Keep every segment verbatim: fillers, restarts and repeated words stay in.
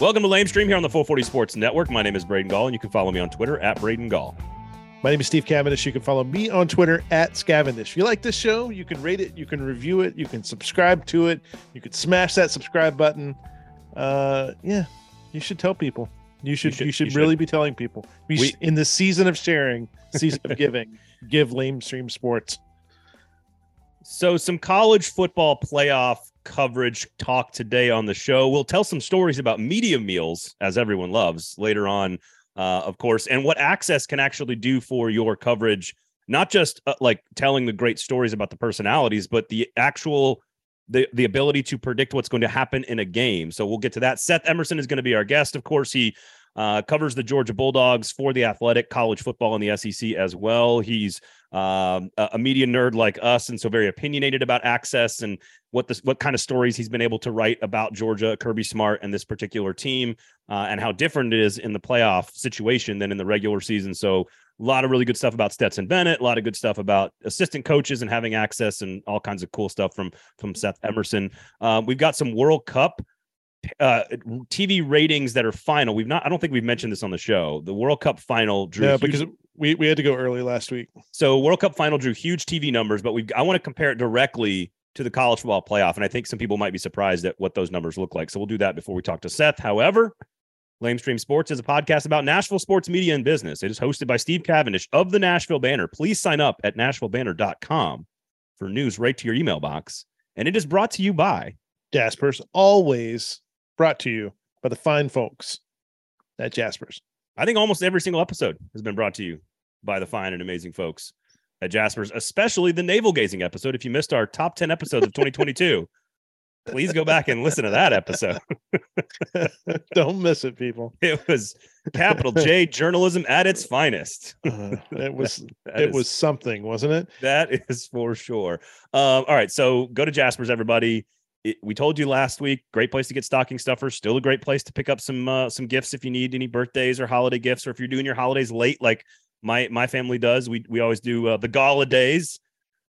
Welcome to LameStream here on the four forty Sports Network. My name is Braden Gall, and you can follow me on Twitter at Braden Gall. My name is Steve Cavendish. You can follow me on Twitter at Scavendish. If you like this show, you can rate it, you can review it, you can subscribe to it, you can smash that subscribe button. Uh, yeah, you should tell people. You should. You should, you should, you should. really be telling people. We, we, in the season of sharing, season of giving, give LameStream Sports. So some college football playoff coverage talk today on the show. We'll tell some stories about media meals, as everyone loves, later on. Uh, of course, and what access can actually do for your coverage, not just uh, like telling the great stories about the personalities, but the actual, the, the ability to predict what's going to happen in a game. So we'll get to that. Seth Emerson is going to be our guest. Of course, he uh, covers the Georgia Bulldogs for the Athletic, college football in the S E C as well. He's um, a media nerd like us, and so very opinionated about access and what this, what kind of stories he's been able to write about Georgia, Kirby Smart, and this particular team. Uh, and how different it is in the playoff situation than in the regular season. So a lot of really good stuff about Stetson Bennett, a lot of good stuff about assistant coaches and having access, and all kinds of cool stuff from, from Seth Emerson. Uh, we've got some World Cup uh, T V ratings that are final. We've not, I don't think we've mentioned this on the show. The World Cup final drew. Yeah, huge, because we, we had to go early last week. So World Cup final drew huge T V numbers, but we I want to compare it directly to the college football playoff. And I think some people might be surprised at what those numbers look like. So we'll do that before we talk to Seth. However, LameStream Sports is a podcast about Nashville sports media and business. It is hosted by Steve Cavendish of the Nashville Banner. Please sign up at nashville banner dot com for news right to your email box. And it is brought to you by Jaspers, always brought to you by the fine folks at Jaspers. I think almost every single episode has been brought to you by the fine and amazing folks at Jaspers, especially the navel-gazing episode. If you missed our top ten episodes of twenty twenty-two, please go back and listen to that episode. Don't miss it, people. It was capital J journalism at its finest. uh, it was that, that it is, was something, wasn't it? That is for sure. Um, all right, so go to Jaspers, everybody. It, we told you last week, great place to get stocking stuffers. Still a great place to pick up some uh, some gifts if you need any birthdays or holiday gifts, or if you're doing your holidays late, like my my family does. We we always do uh, the gala days.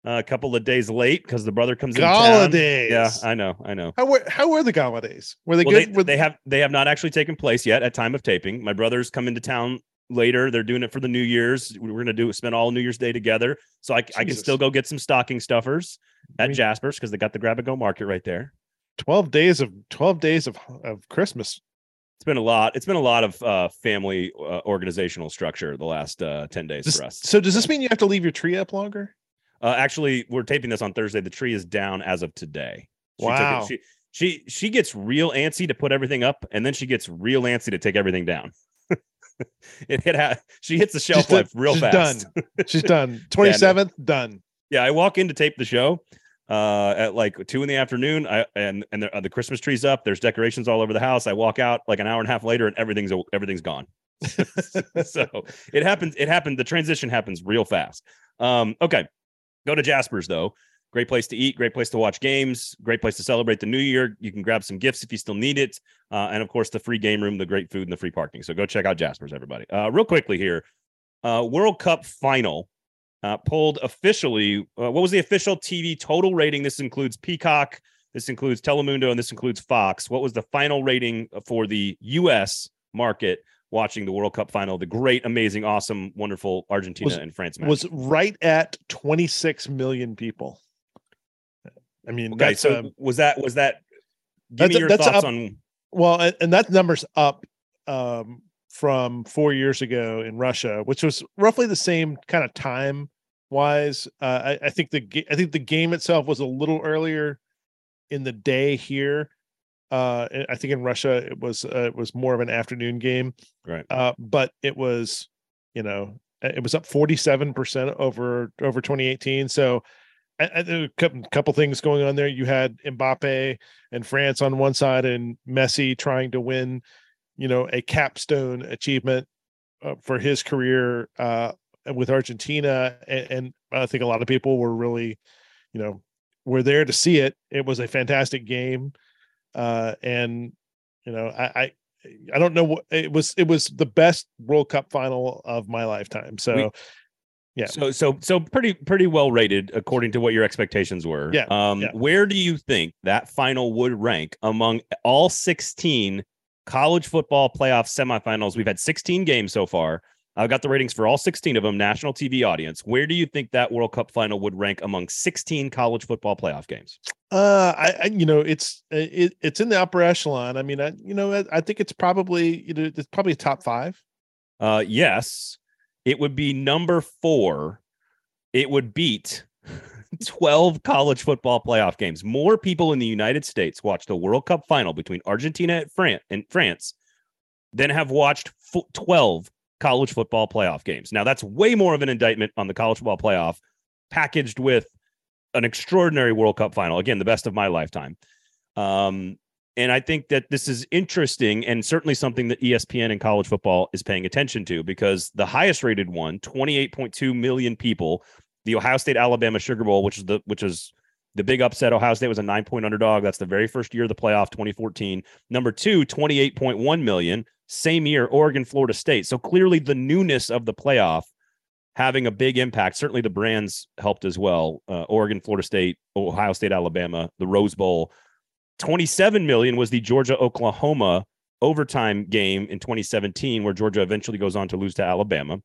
Uh, a couple of days late because the brother comes in town. Yeah, I know, I know. How were how were the gala days? Were they well, good? They, were they-, they have they have not actually taken place yet at time of taping. My brother's come into town later. They're doing it for the New Year's. We're going to do spend all New Year's Day together. So I, I can still go get some stocking stuffers at I mean, Jaspers because they got the grab and go market right there. Twelve days of twelve days of of Christmas. It's been a lot. It's been a lot of uh, family uh, organizational structure the last uh, ten days this, for us. So does this mean you have to leave your tree up longer? Uh, actually, we're taping this on Thursday. The tree is down as of today. She wow. Took it, she, she she gets real antsy to put everything up, and then she gets real antsy to take everything down. it, it ha- she hits the shelf she's life done, real she's fast. Done. She's done. twenty-seventh, yeah, done. Yeah, I walk in to tape the show uh, at like two in the afternoon, I, and and the, uh, the Christmas tree's up. There's decorations all over the house. I walk out like an hour and a half later, and everything's everything's gone. So it happens. It happened. The transition happens real fast. Um, okay. Go to Jaspers, though. Great place to eat, great place to watch games, great place to celebrate the new year. You can grab some gifts if you still need it. Uh, and, of course, the free game room, the great food, and the free parking. So go check out Jaspers, everybody. Uh, real quickly here, uh, World Cup final uh, polled officially. Uh, what was the official T V total rating? This includes Peacock, this includes Telemundo, and this includes Fox. What was the final rating for the U S market watching the World Cup final, the great, amazing, awesome, wonderful Argentina was, and France match? Was right at twenty-six million people. I mean, okay, that's, so um, was that, was that, give me your thoughts up, on. Well, and, and that number's up um, from four years ago in Russia, which was roughly the same kind of time wise. Uh, I, I think the, I think the game itself was a little earlier in the day here. Uh, I think in Russia it was uh, it was more of an afternoon game, right? Uh, but it was, you know, it was up forty-seven percent over over twenty eighteen. So I, I, there were a couple things going on there. You had Mbappe and France on one side, and Messi trying to win, you know, a capstone achievement uh, for his career uh, with Argentina, and, and I think a lot of people were really, you know, were there to see it. It was a fantastic game. Uh, and you know, I, I, I don't know what it was. It was the best World Cup final of my lifetime. So, we, yeah. So, so, so pretty, pretty well rated according to what your expectations were. Yeah. Um, yeah. Where do you think that final would rank among all sixteen college football playoff semifinals. We've had sixteen games so far. I've got the ratings for all sixteen of them, national T V audience. Where do you think that World Cup final would rank among sixteen college football playoff games? Uh, I, I you know, it's, it, it's in the upper echelon. I mean, I, you know, I, I think it's probably, you know, it's probably a top five. Uh, yes, it would be number four. It would beat twelve college football playoff games. More people in the United States watched the World Cup final between Argentina and France than have watched twelve college football playoff games. Now, that's way more of an indictment on the college football playoff packaged with an extraordinary World Cup final. Again, the best of my lifetime. Um, and I think that this is interesting and certainly something that E S P N and college football is paying attention to, because the highest rated one, twenty-eight point two million people, the Ohio State Alabama Sugar Bowl, which is the which is the big upset. Ohio State was a nine point underdog. That's the very first year of the playoff, twenty fourteen. Number two, twenty-eight point one million. Same year, Oregon, Florida State. So clearly the newness of the playoff having a big impact. Certainly the brands helped as well. Uh, Oregon, Florida State, Ohio State, Alabama, the Rose Bowl. twenty-seven million was the Georgia-Oklahoma overtime game in twenty seventeen, where Georgia eventually goes on to lose to Alabama.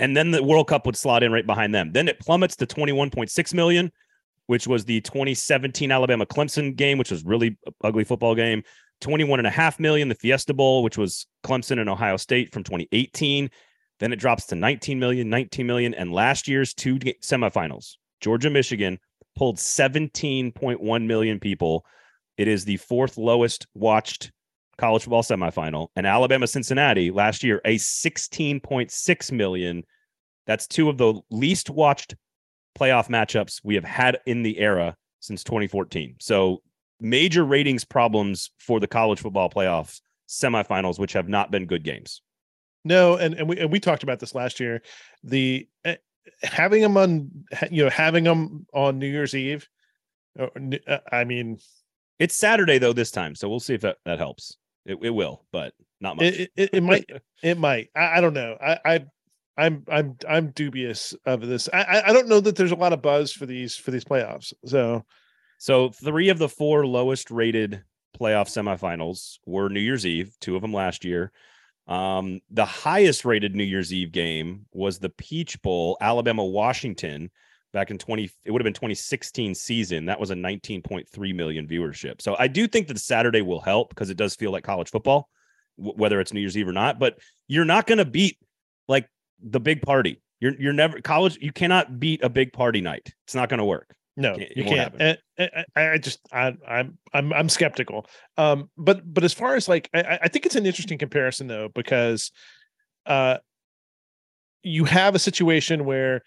And then the World Cup would slot in right behind them. Then it plummets to twenty-one point six million, which was the twenty seventeen Alabama-Clemson game, which was really an ugly football game. twenty-one point five million dollars, the Fiesta Bowl, which was Clemson and Ohio State from twenty eighteen. Then it drops to nineteen million dollars, nineteen million dollars. And last year's two semifinals, Georgia-Michigan, pulled seventeen point one million people. It is the fourth lowest watched college football semifinal. And Alabama-Cincinnati last year, a sixteen point six million. That's two of the least watched playoff matchups we have had in the era since twenty fourteen. So major ratings problems for the college football playoffs semifinals, which have not been good games. No, and and we and we talked about this last year. The uh, having them on, you know, having them on New Year's Eve. Uh, I mean, it's Saturday though this time, so we'll see if that, that helps. It, it will, but not much. It, it, it might. It might. I, I don't know. I, I I'm I'm I'm dubious of this. I I don't know that there's a lot of buzz for these for these playoffs. So. So three of the four lowest rated playoff semifinals were New Year's Eve, two of them last year. Um, the highest rated New Year's Eve game was the Peach Bowl, Alabama, Washington back in twenty. It would have been twenty sixteen season. That was a nineteen point three million viewership. So I do think that Saturday will help because it does feel like college football, w- whether it's New Year's Eve or not. But you're not going to beat like the big party. You're you're never college. You cannot beat a big party night. It's not going to work. No, it you can't. I, I, I just, I, I'm, I'm, I'm skeptical. Um, but, but as far as like, I, I think it's an interesting comparison though, because, uh, you have a situation where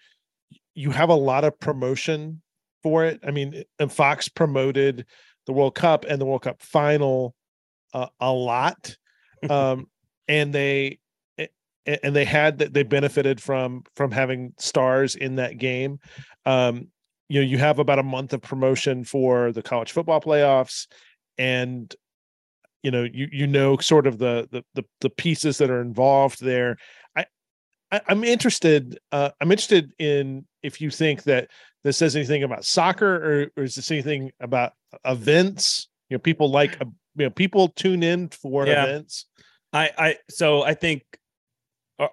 you have a lot of promotion for it. I mean, and Fox promoted the World Cup and the World Cup final uh, a lot, um, and they, and they had that they benefited from from having stars in that game. Um, You know, you have about a month of promotion for the college football playoffs, and you know, you you know, sort of the the the, the pieces that are involved there. I, I I'm interested. Uh, I'm interested in if you think that this says anything about soccer, or, or is this anything about events? You know, people like you know people tune in for yeah. events. I I so I think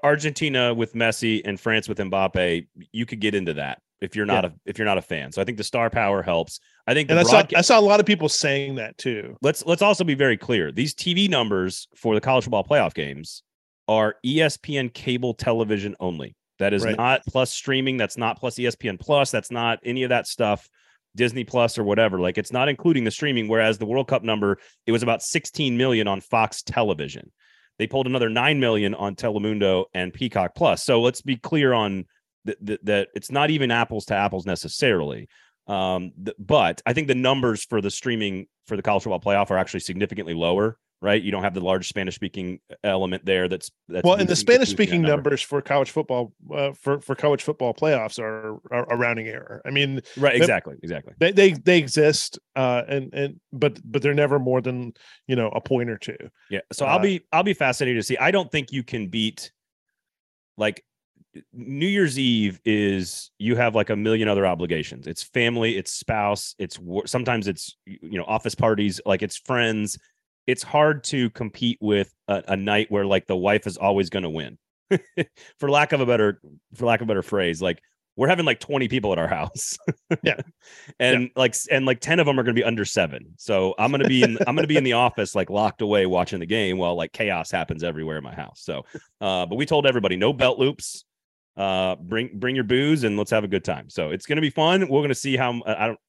Argentina with Messi and France with Mbappe, you could get into that. If you're not yeah. a if you're not a fan, so I think the star power helps. I think, and I broadca- saw I saw a lot of people saying that too. Let's let's also be very clear: these T V numbers for the college football playoff games are E S P N cable television only. That is right. not plus streaming. That's not plus E S P N Plus. That's not any of that stuff. Disney Plus or whatever. Like it's not including the streaming. Whereas the World Cup number, it was about sixteen million on Fox Television. They pulled another nine million on Telemundo and Peacock Plus. So let's be clear on. That, that it's not even apples to apples necessarily. Um, th- but I think the numbers for the streaming for the college football playoff are actually significantly lower, right? You don't have the large Spanish speaking element there. That's, that's well, and the Spanish speaking number. numbers for college football, uh, for, for college football playoffs are, are a rounding error. I mean, right. Exactly. Exactly. They, they, they exist. Uh, and, and, but, but they're never more than, you know, a point or two. Yeah. So uh, I'll be, I'll be fascinated to see. I don't think you can beat like, New Year's Eve is you have like a million other obligations. It's family, it's spouse, it's sometimes it's, you know, office parties, like it's friends. it's hard to compete with a, a night where like the wife is always going to win for lack of a better, for lack of a better phrase. Like we're having like twenty people at our house. yeah. And yeah. like, and like ten of them are going to be under seven. So I'm going to be in, I'm going to be in the office, like locked away, watching the game while like chaos happens everywhere in my house. So, uh, but we told everybody no belt loops, uh, bring, bring your booze and let's have a good time. So it's going to be fun. We're going to see how I don't,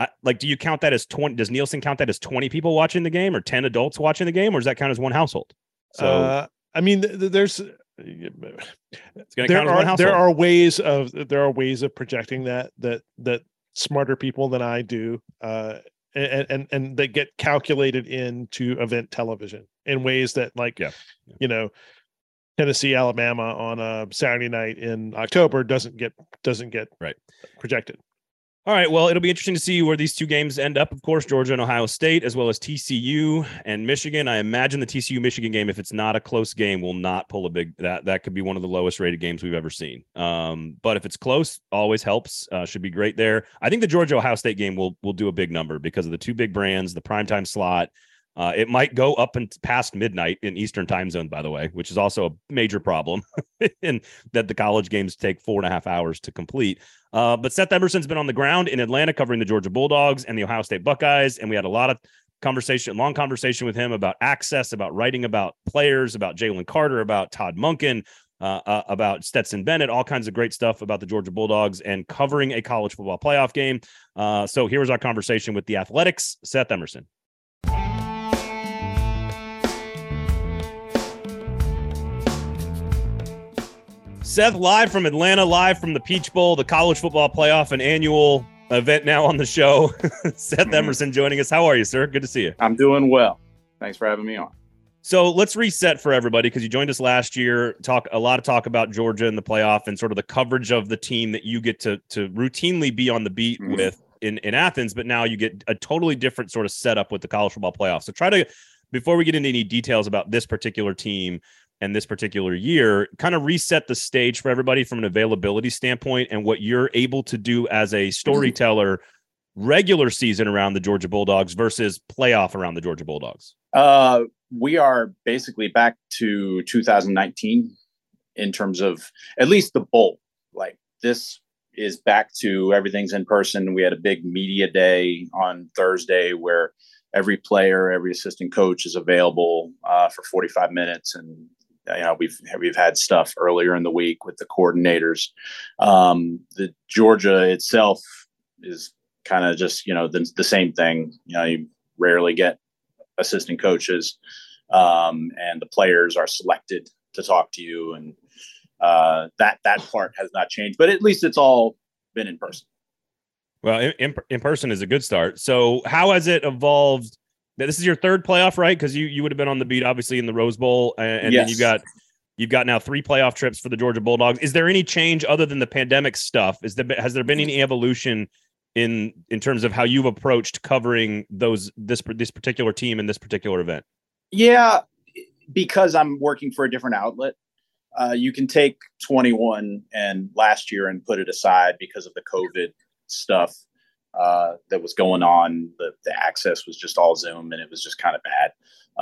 I, like, do you count that as twenty? Does Nielsen count that as twenty people watching the game or ten adults watching the game? Or does that count as one household? So, uh, I mean, th- th- there's, it's gonna there count as are, one household. There are ways of, there are ways of projecting that, that, that smarter people than I do, uh, and, and, and that get calculated into event television in ways that like, yeah. Yeah. you know, Tennessee, Alabama on a Saturday night in October doesn't get, doesn't get right projected. All right, well, it'll be interesting to see where these two games end up. Of course, Georgia and Ohio State, as well as T C U and Michigan. I imagine the T C U-Michigan game, if it's not a close game, will not pull a big – that that could be one of the lowest-rated games we've ever seen. Um, but if it's close, always helps. Uh, should be great there. I think the Georgia-Ohio State game will will do a big number because of the two big brands, the primetime slot. Uh, it might go up and past midnight in Eastern time zone, by the way, which is also a major problem in that the college games take four and a half hours to complete. Uh, but Seth Emerson's been on the ground in Atlanta covering the Georgia Bulldogs and the Ohio State Buckeyes. And we had a lot of conversation, long conversation with him about access, about writing about players, about Jalen Carter, about Todd Monken, uh, uh, about Stetson Bennett, all kinds of great stuff about the Georgia Bulldogs and covering a college football playoff game. Uh, so here was our conversation with the Athletic's Seth Emerson. Seth, live from Atlanta, live from the Peach Bowl, the college football playoff, an annual event now on the show. Seth Emerson joining us. How are you, sir? Good to see you. I'm doing well. Thanks for having me on. So let's reset for everybody because you joined us last year. Talk a lot of talk about Georgia and the playoff and sort of the coverage of the team that you get to to routinely be on the beat mm-hmm. with in, in Athens, but now you get a totally different sort of setup with the college football playoff. So try to, before we get into any details about this particular team, and this particular year, kind of reset the stage for everybody from an availability standpoint and what you're able to do as a storyteller regular season around the Georgia Bulldogs versus playoff around the Georgia Bulldogs. Uh, we are basically back to two thousand nineteen in terms of at least the bowl. Like this is back to everything's in person. We had a big media day on Thursday where every player, every assistant coach is available uh, for forty-five minutes and, you know, we've we've had stuff earlier in the week with the coordinators. Um, the Georgia itself is kind of just, you know, the, the same thing. You know, you rarely get assistant coaches, um, and the players are selected to talk to you, and uh, that that part has not changed. But at least it's all been in person. Well, in in person is a good start. So, how has it evolved? Now, this is your third playoff, right? Because you, you would have been on the beat, obviously, in the Rose Bowl, and, and yes. then you got you've got now three playoff trips for the Georgia Bulldogs. Is there any change other than the pandemic stuff? Is there has there been any evolution in in terms of how you've approached covering those this this particular team and this particular event? Yeah, because I'm working for a different outlet. Uh, you can take twenty-one and last year and put it aside because of the COVID stuff. Uh, that was going on. The, the access was just all Zoom and it was just kind of bad.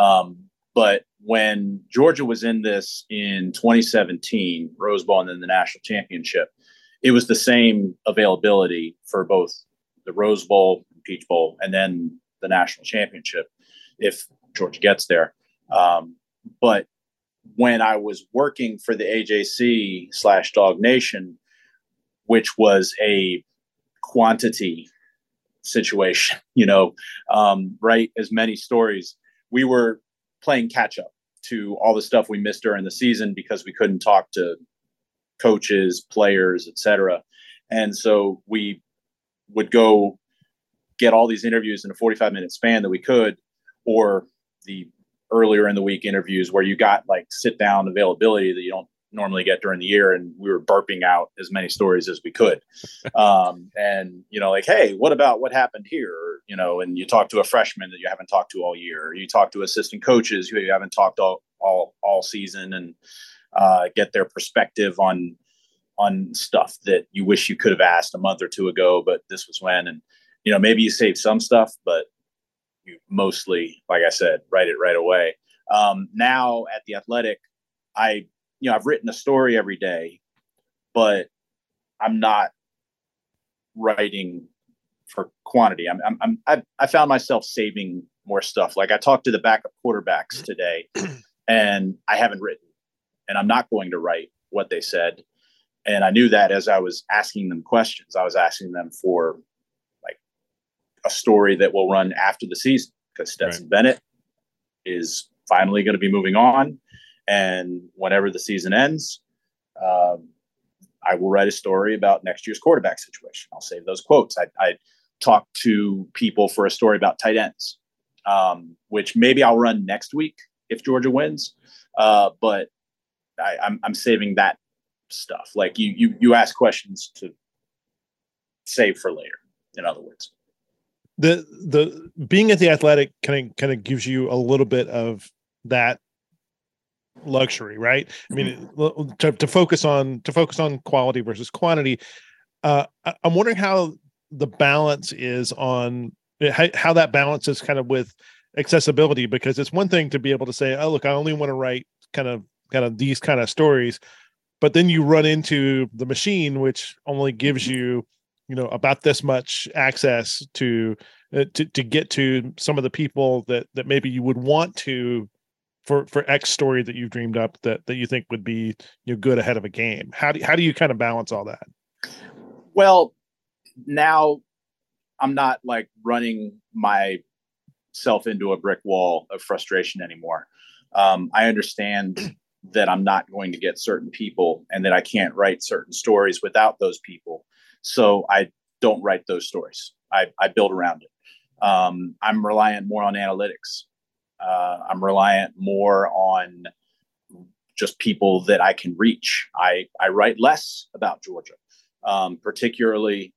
Um, but when Georgia was in this in twenty seventeen, Rose Bowl and then the national championship, it was the same availability for both the Rose Bowl and Peach Bowl and then the national championship if Georgia gets there. Um, but when I was working for the A J C slash Dog Nation, which was a quantity situation, you know, um, right. As many stories, we were playing catch up to all the stuff we missed during the season because we couldn't talk to coaches, players, et cetera. And so we would go get all these interviews in a forty-five minute span that we could, or the earlier in the week interviews where you got like sit down availability that you don't normally get during the year. And we were burping out as many stories as we could. Um, and, you know, like, hey, what about what happened here? Or, you know, and you talk to a freshman that you haven't talked to all year, or you talk to assistant coaches who you haven't talked all, all, all season and uh, get their perspective on, on stuff that you wish you could have asked a month or two ago, but this was when, and, you know, maybe you saved some stuff, but you mostly, like I said, write it right away. Um, now at the Athletic, I, you know, I've written a story every day, but I'm not writing for quantity. I'm, I'm, I'm I, I found myself saving more stuff. Like I talked to the backup quarterbacks today and I haven't written, and I'm not going to write what they said. And I knew that as I was asking them questions, I was asking them for like a story that will run after the season, because Stetson right. Bennett is finally going to be moving on. And whenever the season ends, um, I will write a story about next year's quarterback situation. I'll save those quotes. I, I talked to people for a story about tight ends, um, which maybe I'll run next week if Georgia wins. Uh, but I, I'm, I'm saving that stuff. Like you, you, you ask questions to save for later. In other words, the, the being at the Athletic kind of, kind of gives you a little bit of that luxury, right? I mean, to, to focus on, to focus on quality versus quantity. Uh, I, I'm wondering how the balance is on how, how that balance is kind of with accessibility, because it's one thing to be able to say, oh, look, I only want to write kind of, kind of these kind of stories, but then you run into the machine, which only gives you, you know, about this much access to, uh, to, to get to some of the people that, that maybe you would want to, for, for X story that you've dreamed up that, that you think would be, you know, good ahead of a game. How do how do you kind of balance all that? Well, now I'm not like running myself into a brick wall of frustration anymore. Um, I understand that I'm not going to get certain people and that I can't write certain stories without those people. So I don't write those stories. I, I build around it. Um, I'm reliant more on analytics. Uh, I'm reliant more on just people that I can reach. I, I write less about Georgia, um, particularly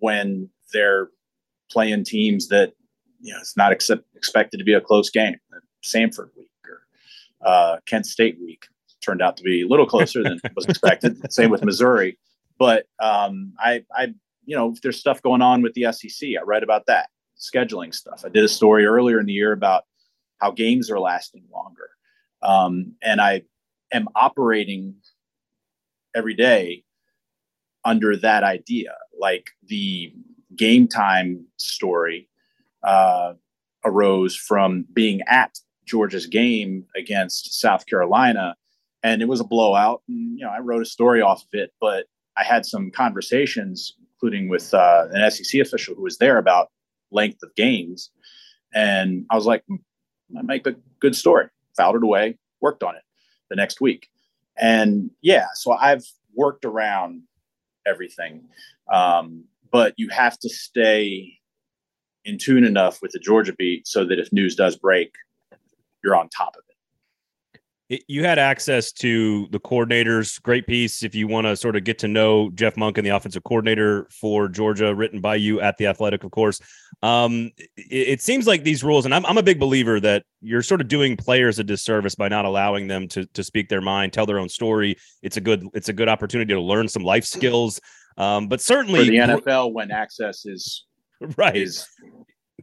when they're playing teams that, you know, it's not accept, expected to be a close game. Samford week or uh, Kent State week turned out to be a little closer than was expected. Same with Missouri. But um, I, I, you know, there's stuff going on with the S E C. I write about that, scheduling stuff. I did a story earlier in the year about how games are lasting longer. Um, and I am operating every day under that idea. Like the game time story uh, arose from being at Georgia's game against South Carolina. And it was a blowout. And, you know, I wrote a story off of it, but I had some conversations, including with uh, an S E C official who was there, about length of games. And I was like, I make a good story, filed it away, worked on it the next week. And yeah, so I've worked around everything. Um, but you have to stay in tune enough with the Georgia beat so that if news does break, you're on top of it. it you had access to the coordinators, great piece. If you want to sort of get to know Jeff Monken, the offensive coordinator for Georgia, written by you at the Athletic, of course. Um, it, it seems like these rules, and I'm, I'm a big believer that you're sort of doing players a disservice by not allowing them to to speak their mind, tell their own story. It's a good, it's a good opportunity to learn some life skills. Um, but certainly for the N F L, when access is right, is,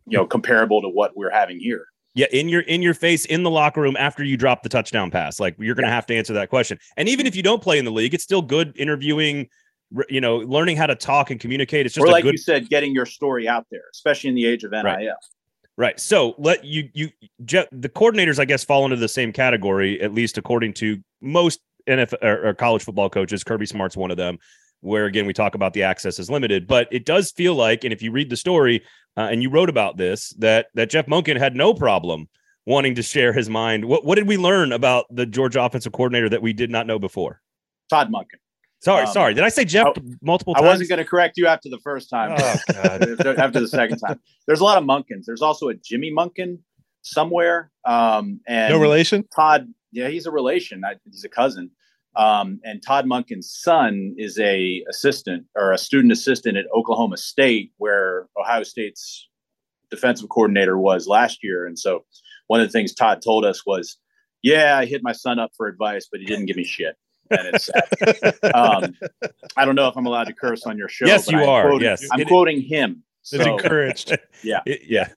you know, comparable to what we're having here. Yeah, in your in your face, in the locker room after you drop the touchdown pass, like you're going to have to answer that question. And even if you don't play in the league, it's still good interviewing. You know, learning how to talk and communicate. It's just or like a good... you said, getting your story out there, especially in the age of N I L. Right. right. So let you, you, Jeff, the coordinators, I guess, fall into the same category, at least according to most N F L or, or college football coaches. Kirby Smart's one of them, where again, we talk about the access is limited, but it does feel like, and if you read the story uh, and you wrote about this, that, that Jeff Monken had no problem wanting to share his mind. What, what did we learn about the Georgia offensive coordinator that we did not know before? Todd Monken. Sorry, um, sorry. Did I say Jeff I, multiple times? I wasn't going to correct you after the first time. Oh, God. After the second time. There's a lot of Monkins. There's also a Jimmy Monken somewhere. Um, and no relation? Todd, yeah, he's a relation. I, he's a cousin. Um, and Todd Monken's son is a assistant or a student assistant at Oklahoma State, where Ohio State's defensive coordinator was last year. And so one of the things Todd told us was, yeah, I hit my son up for advice, but he didn't give me shit. And it's sad. um, I don't know if I'm allowed to curse on your show. Yes, but you I'm are. Quoting, yes, I'm it, quoting him. So, it's encouraged. Yeah. It, yeah.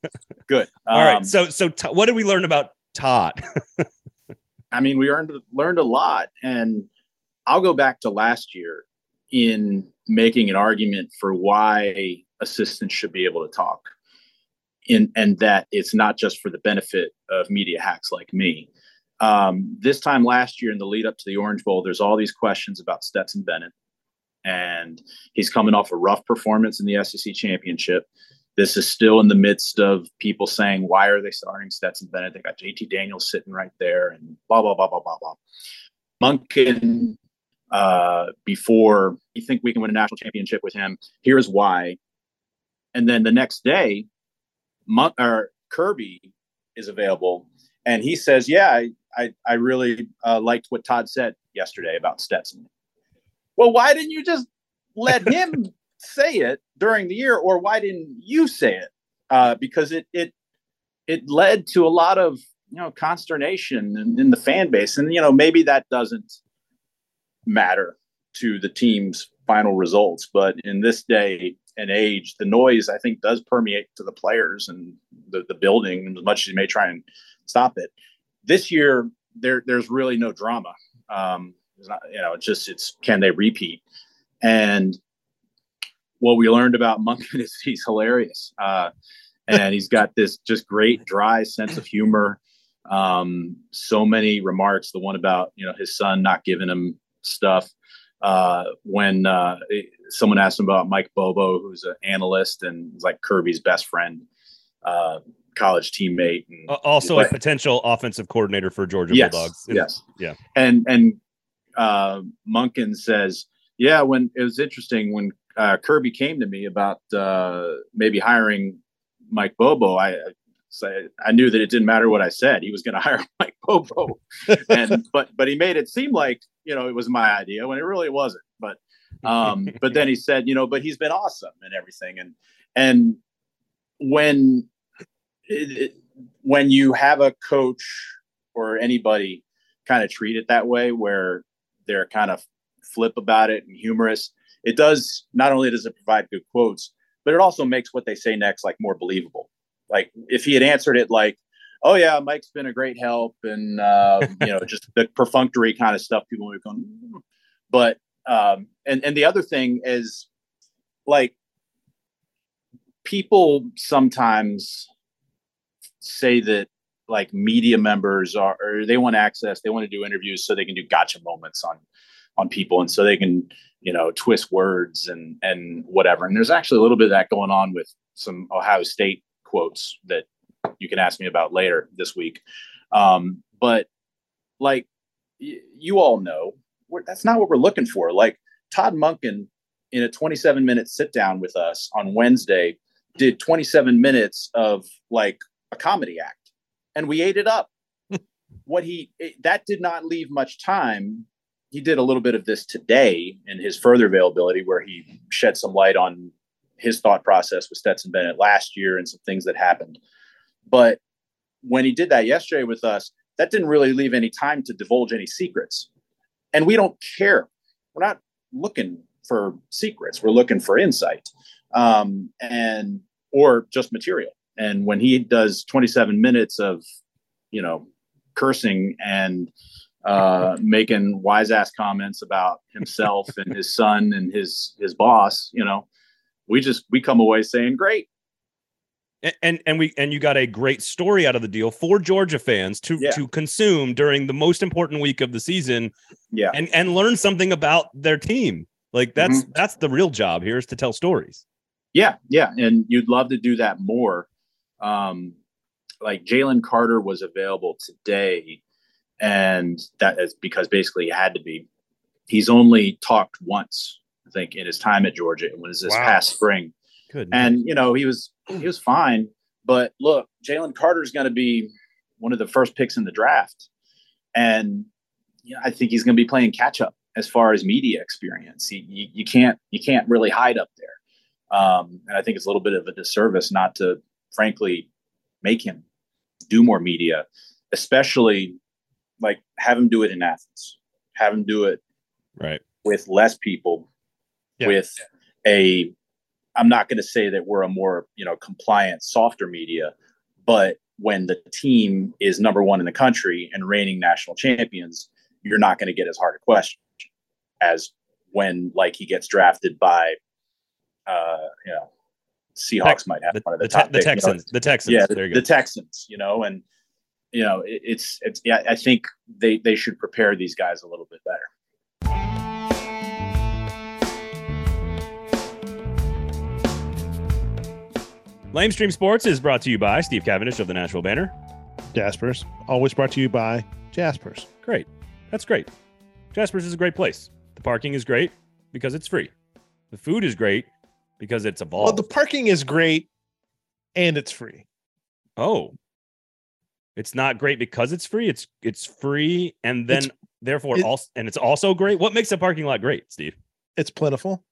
Good. Um, All right. So, so t- what did we learn about Todd? I mean, we learned, learned a lot, and I'll go back to last year in making an argument for why assistants should be able to talk, in, and that it's not just for the benefit of media hacks like me. Um, this time last year in the lead up to the Orange Bowl, there's all these questions about Stetson Bennett, and he's coming off a rough performance in the S E C championship. This is still in the midst of people saying, why are they starting Stetson Bennett? They got J T Daniels sitting right there and blah, blah, blah, blah, blah, blah. Monken, uh, before you think we can win a national championship with him, here's why. And then the next day, Mon- or Kirby is available, and he says, yeah, I, I, I really uh, liked what Todd said yesterday about Stetson. Well, why didn't you just let him say it during the year, or why didn't you say it? Uh, because it it it led to a lot of you know consternation in, in the fan base, and you know maybe that doesn't matter to the team's final results, but in this day and age, the noise I think does permeate to the players and the, the building as much as you may try and stop it. This year, there there's really no drama. Um, It's not, you know, it's just, it's, can they repeat? And what we learned about Monken is he's hilarious. Uh, and he's got this just great dry sense of humor. Um, so many remarks, the one about, you know, his son not giving him stuff. Uh, when uh, someone asked him about Mike Bobo, who's an analyst and is like Kirby's best friend, uh, college teammate. And, also but, a potential offensive coordinator for Georgia yes, Bulldogs. Yes. Yeah. And, and, Uh, Monken says, yeah, when it was interesting when uh, Kirby came to me about uh, maybe hiring Mike Bobo, I I, I knew that it didn't matter what I said. He was going to hire Mike Bobo. and but but he made it seem like, you know, it was my idea when it really wasn't. But um, but then he said, you know, but he's been awesome and everything. And and when it, it, when you have a coach or anybody kind of treat it that way, where they're kind of flip about it and humorous, it does, not only does it provide good quotes, but it also makes what they say next like more believable. Like if he had answered it like, oh yeah, Mike's been a great help, and uh, you know, just the perfunctory kind of stuff, people would go, mm. But um, and and the other thing is, like, people sometimes say that like media members are, or they want access, they want to do interviews so they can do gotcha moments on, on people. And so they can, you know, twist words and, and whatever. And there's actually a little bit of that going on with some Ohio State quotes that you can ask me about later this week. Um, but like y- you all know, we're, that's not what we're looking for. Like Todd Monken in a twenty-seven minute sit down with us on Wednesday did twenty-seven minutes of like a comedy act. And we ate it up. What he it, that did not leave much time. He did a little bit of this today in his further availability, where he shed some light on his thought process with Stetson Bennett last year and some things that happened. But when he did that yesterday with us, that didn't really leave any time to divulge any secrets. And we don't care. We're not looking for secrets. We're looking for insight, um, and or just material. And when he does twenty-seven minutes of, you know, cursing and uh, making wise ass comments about himself and his son and his his boss, you know, we just we come away saying, great. And and, and we and you got a great story out of the deal for Georgia fans to, yeah. to consume during the most important week of the season. Yeah. And, and learn something about their team. Like that's mm-hmm. that's the real job here, is to tell stories. Yeah. Yeah. And you'd love to do that more. Um, like Jalen Carter was available today, and that is because basically he had to be. He's only talked once, I think, in his time at Georgia. It was this wow. past spring. Good. And you know, he was, he was fine, but look, Jalen Carter is going to be one of the first picks in the draft. And you know, I think he's going to be playing catch up as far as media experience. He, you, you can't, you can't really hide up there. Um, and I think it's a little bit of a disservice not to, frankly, make him do more media, especially like have him do it in Athens, have him do it right with less people, yeah. with a I'm not going to say that we're a more, you know, compliant, softer media, but when the team is number one in the country and reigning national champions, you're not going to get as hard a question as when, like, he gets drafted by, uh, you know, Seahawks might have the, one of the, the top te- the Texans, you know, the Texans, yeah, the, there you go. the Texans, you know, and, you know, it, it's, it's, yeah, I think they, they should prepare these guys a little bit better. LameStream Sports is brought to you by Steve Cavendish of the Nashville Banner. Jaspers, always brought to you by Jaspers. Great. That's great. Jaspers is a great place. The parking is great because it's free. The food is great because it's evolved. Well, the parking is great and it's free. Oh. It's not great because it's free. It's it's free and then it's, therefore it, also and it's also great. What makes a parking lot great, Steve? It's plentiful.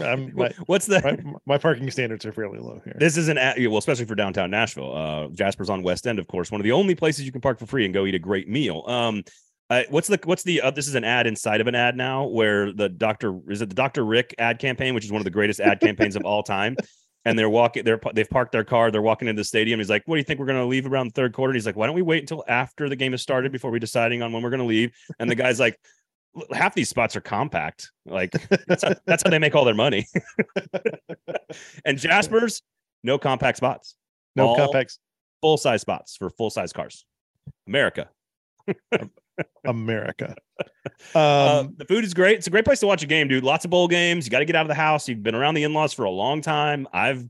I'm, my, What's the my, my parking standards are fairly low here. This is an well, especially for downtown Nashville. Uh, Jasper's on West End, of course, one of the only places you can park for free and go eat a great meal. Um, uh, what's the what's the uh, this is an ad inside of an ad now, where the doctor is it the Doctor Rick ad campaign, which is one of the greatest ad campaigns of all time. And they're walking, they're they've parked their car, they're walking into the stadium. He's like, "What do you think we're going to leave around the third quarter?" And he's like, "Why don't we wait until after the game has started before we deciding on when we're going to leave?" And the guy's like, half these spots are compact. Like that's how, that's how they make all their money. And Jasper's, no compact spots. No all compacts. Full-size spots for full-size cars. America. America. Um, uh, the food is great. It's a great place to watch a game, dude. Lots of bowl games. You got to get out of the house. You've been around the in-laws for a long time. I've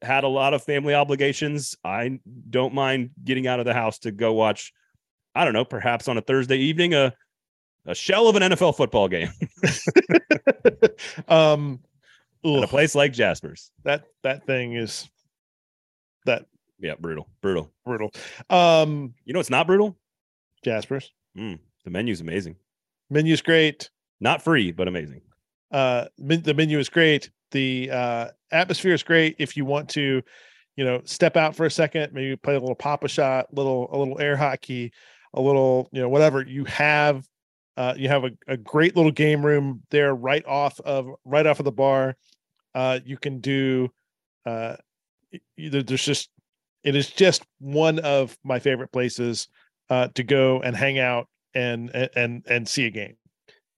had a lot of family obligations. I don't mind getting out of the house to go watch, I don't know, perhaps on a Thursday evening, a A shell of an N F L football game. um, At a place like Jasper's. That that thing is that. Yeah, brutal, brutal, brutal. Um, you know, it's not brutal. Jasper's. Mm, the menu's amazing. Menu's great. Not free, but amazing. Uh, men- the menu is great. The uh, atmosphere is great. If you want to, you know, step out for a second, maybe play a little pop a shot, little a little air hockey, a little, you know, whatever you have. Uh, you have a, a great little game room there, right off of right off of the bar. Uh, you can do. Uh, there's just it is just one of my favorite places uh, to go and hang out and and and see a game.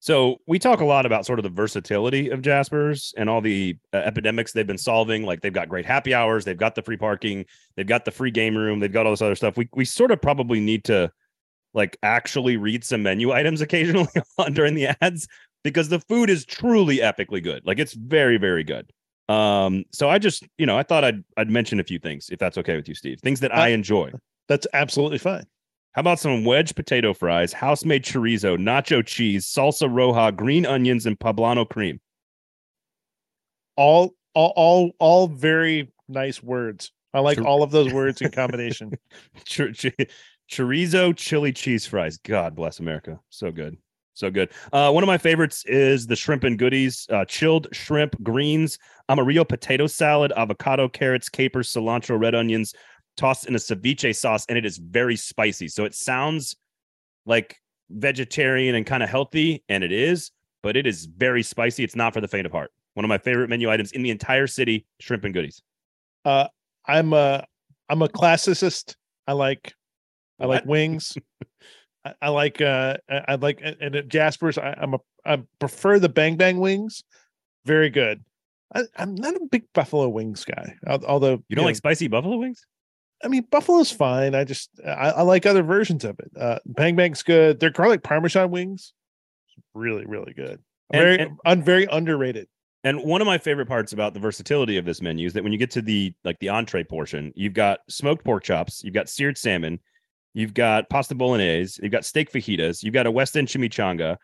So we talk a lot about sort of the versatility of Jasper's and all the uh, epidemics they've been solving. Like they've got great happy hours, they've got the free parking, they've got the free game room, they've got all this other stuff. We we sort of probably need to. Like actually read some menu items occasionally during the ads because the food is truly epically good. Like it's very, very good. Um, so I just, you know, I thought I'd, I'd mention a few things if that's okay with you, Steve, things that I, I enjoy. That's absolutely fine. How about some wedge potato fries, house-made chorizo, nacho cheese, salsa roja, green onions, and poblano cream. All, all, all, all very nice words. I like all of those words in combination. Chorizo chili cheese fries. God bless America. So good. So good. Uh, one of my favorites is the shrimp and goodies, uh, chilled shrimp, greens, amarillo potato salad, avocado, carrots, capers, cilantro, red onions, tossed in a ceviche sauce. And it is very spicy. So it sounds like vegetarian and kind of healthy. And it is, but it is very spicy. It's not for the faint of heart. One of my favorite menu items in the entire city, shrimp and goodies. Uh, I'm a, I'm a classicist. I like I like wings. I, I like, uh, I like, and at Jasper's, I, I'm a, I prefer the Bang Bang wings. Very good. I, I'm not a big buffalo wings guy. Although you don't you know, like spicy buffalo wings. I mean, buffalo's fine. I just, I, I like other versions of it. Uh, Bang Bang's good. Their garlic Parmesan wings. Really, really good. Very, and, and, very underrated. And one of my favorite parts about the versatility of this menu is that when you get to the, like the entree portion, you've got smoked pork chops, you've got seared salmon, you've got pasta bolognese, you've got steak fajitas, you've got a West End chimichanga,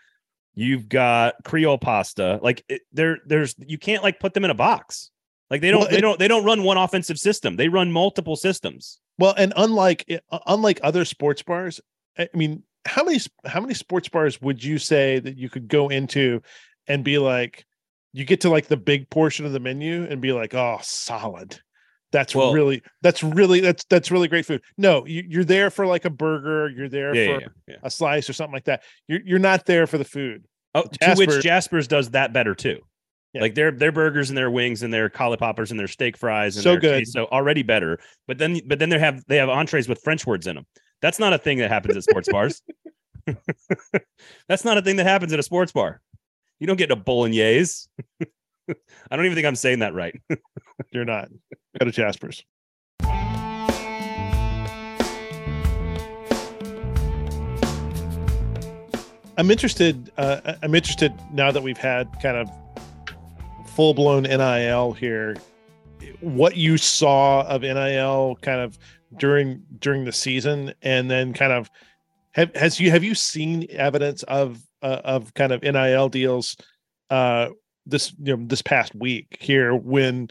you've got Creole pasta. Like it, there, there's you can't like put them in a box. Like they don't, well, they, they don't, they don't run one offensive system. They run multiple systems. Well, and unlike unlike other sports bars, I mean, how many how many sports bars would you say that you could go into and be like, you get to like the big portion of the menu and be like, oh, solid. That's well, really, that's really, that's, that's really great food. No, you, you're there for like a burger. You're there yeah, for yeah, yeah. a slice or something like that. You're, you're not there for the food. Oh, Jasper, to which Jaspers does that better too. Yeah. Like their their burgers and their wings and their collie poppers and their steak fries and so their good, queso, already better. But then but then they have they have entrees with French words in them. That's not a thing that happens at sports bars. That's not a thing that happens at a sports bar. You don't get a bolognese. I don't even think I'm saying that right. You're not. Go to Jaspers. I'm interested. Uh, I'm interested now that we've had kind of full-blown N I L here, what you saw of N I L kind of during during the season, and then kind of have has you have you seen evidence of uh, of kind of N I L deals uh, this you know this past week here, when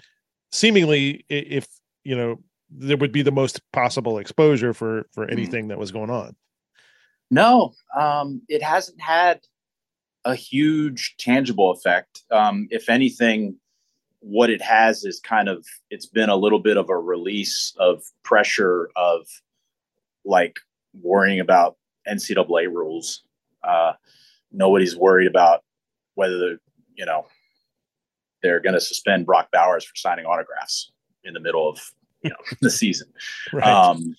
seemingly if you know there would be the most possible exposure for for anything mm-hmm. that was going on? No, um, it hasn't had a huge tangible effect. Um, if anything, what it has is kind of, it's been a little bit of a release of pressure of like worrying about N C double A rules. Uh, nobody's worried about whether, you know, they're going to suspend Brock Bowers for signing autographs in the middle of you know the season. Right. Um,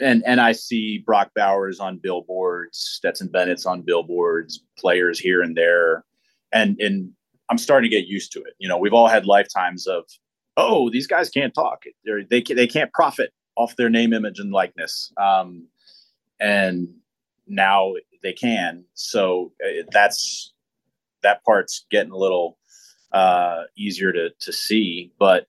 And and I see Brock Bowers on billboards, Stetson Bennett's on billboards, players here and there. And and I'm starting to get used to it. You know, we've all had lifetimes of, oh, these guys can't talk. They're, they, can, they can't profit off their name, image, and likeness. Um, and now they can. So that's that part's getting a little uh, easier to, to see. But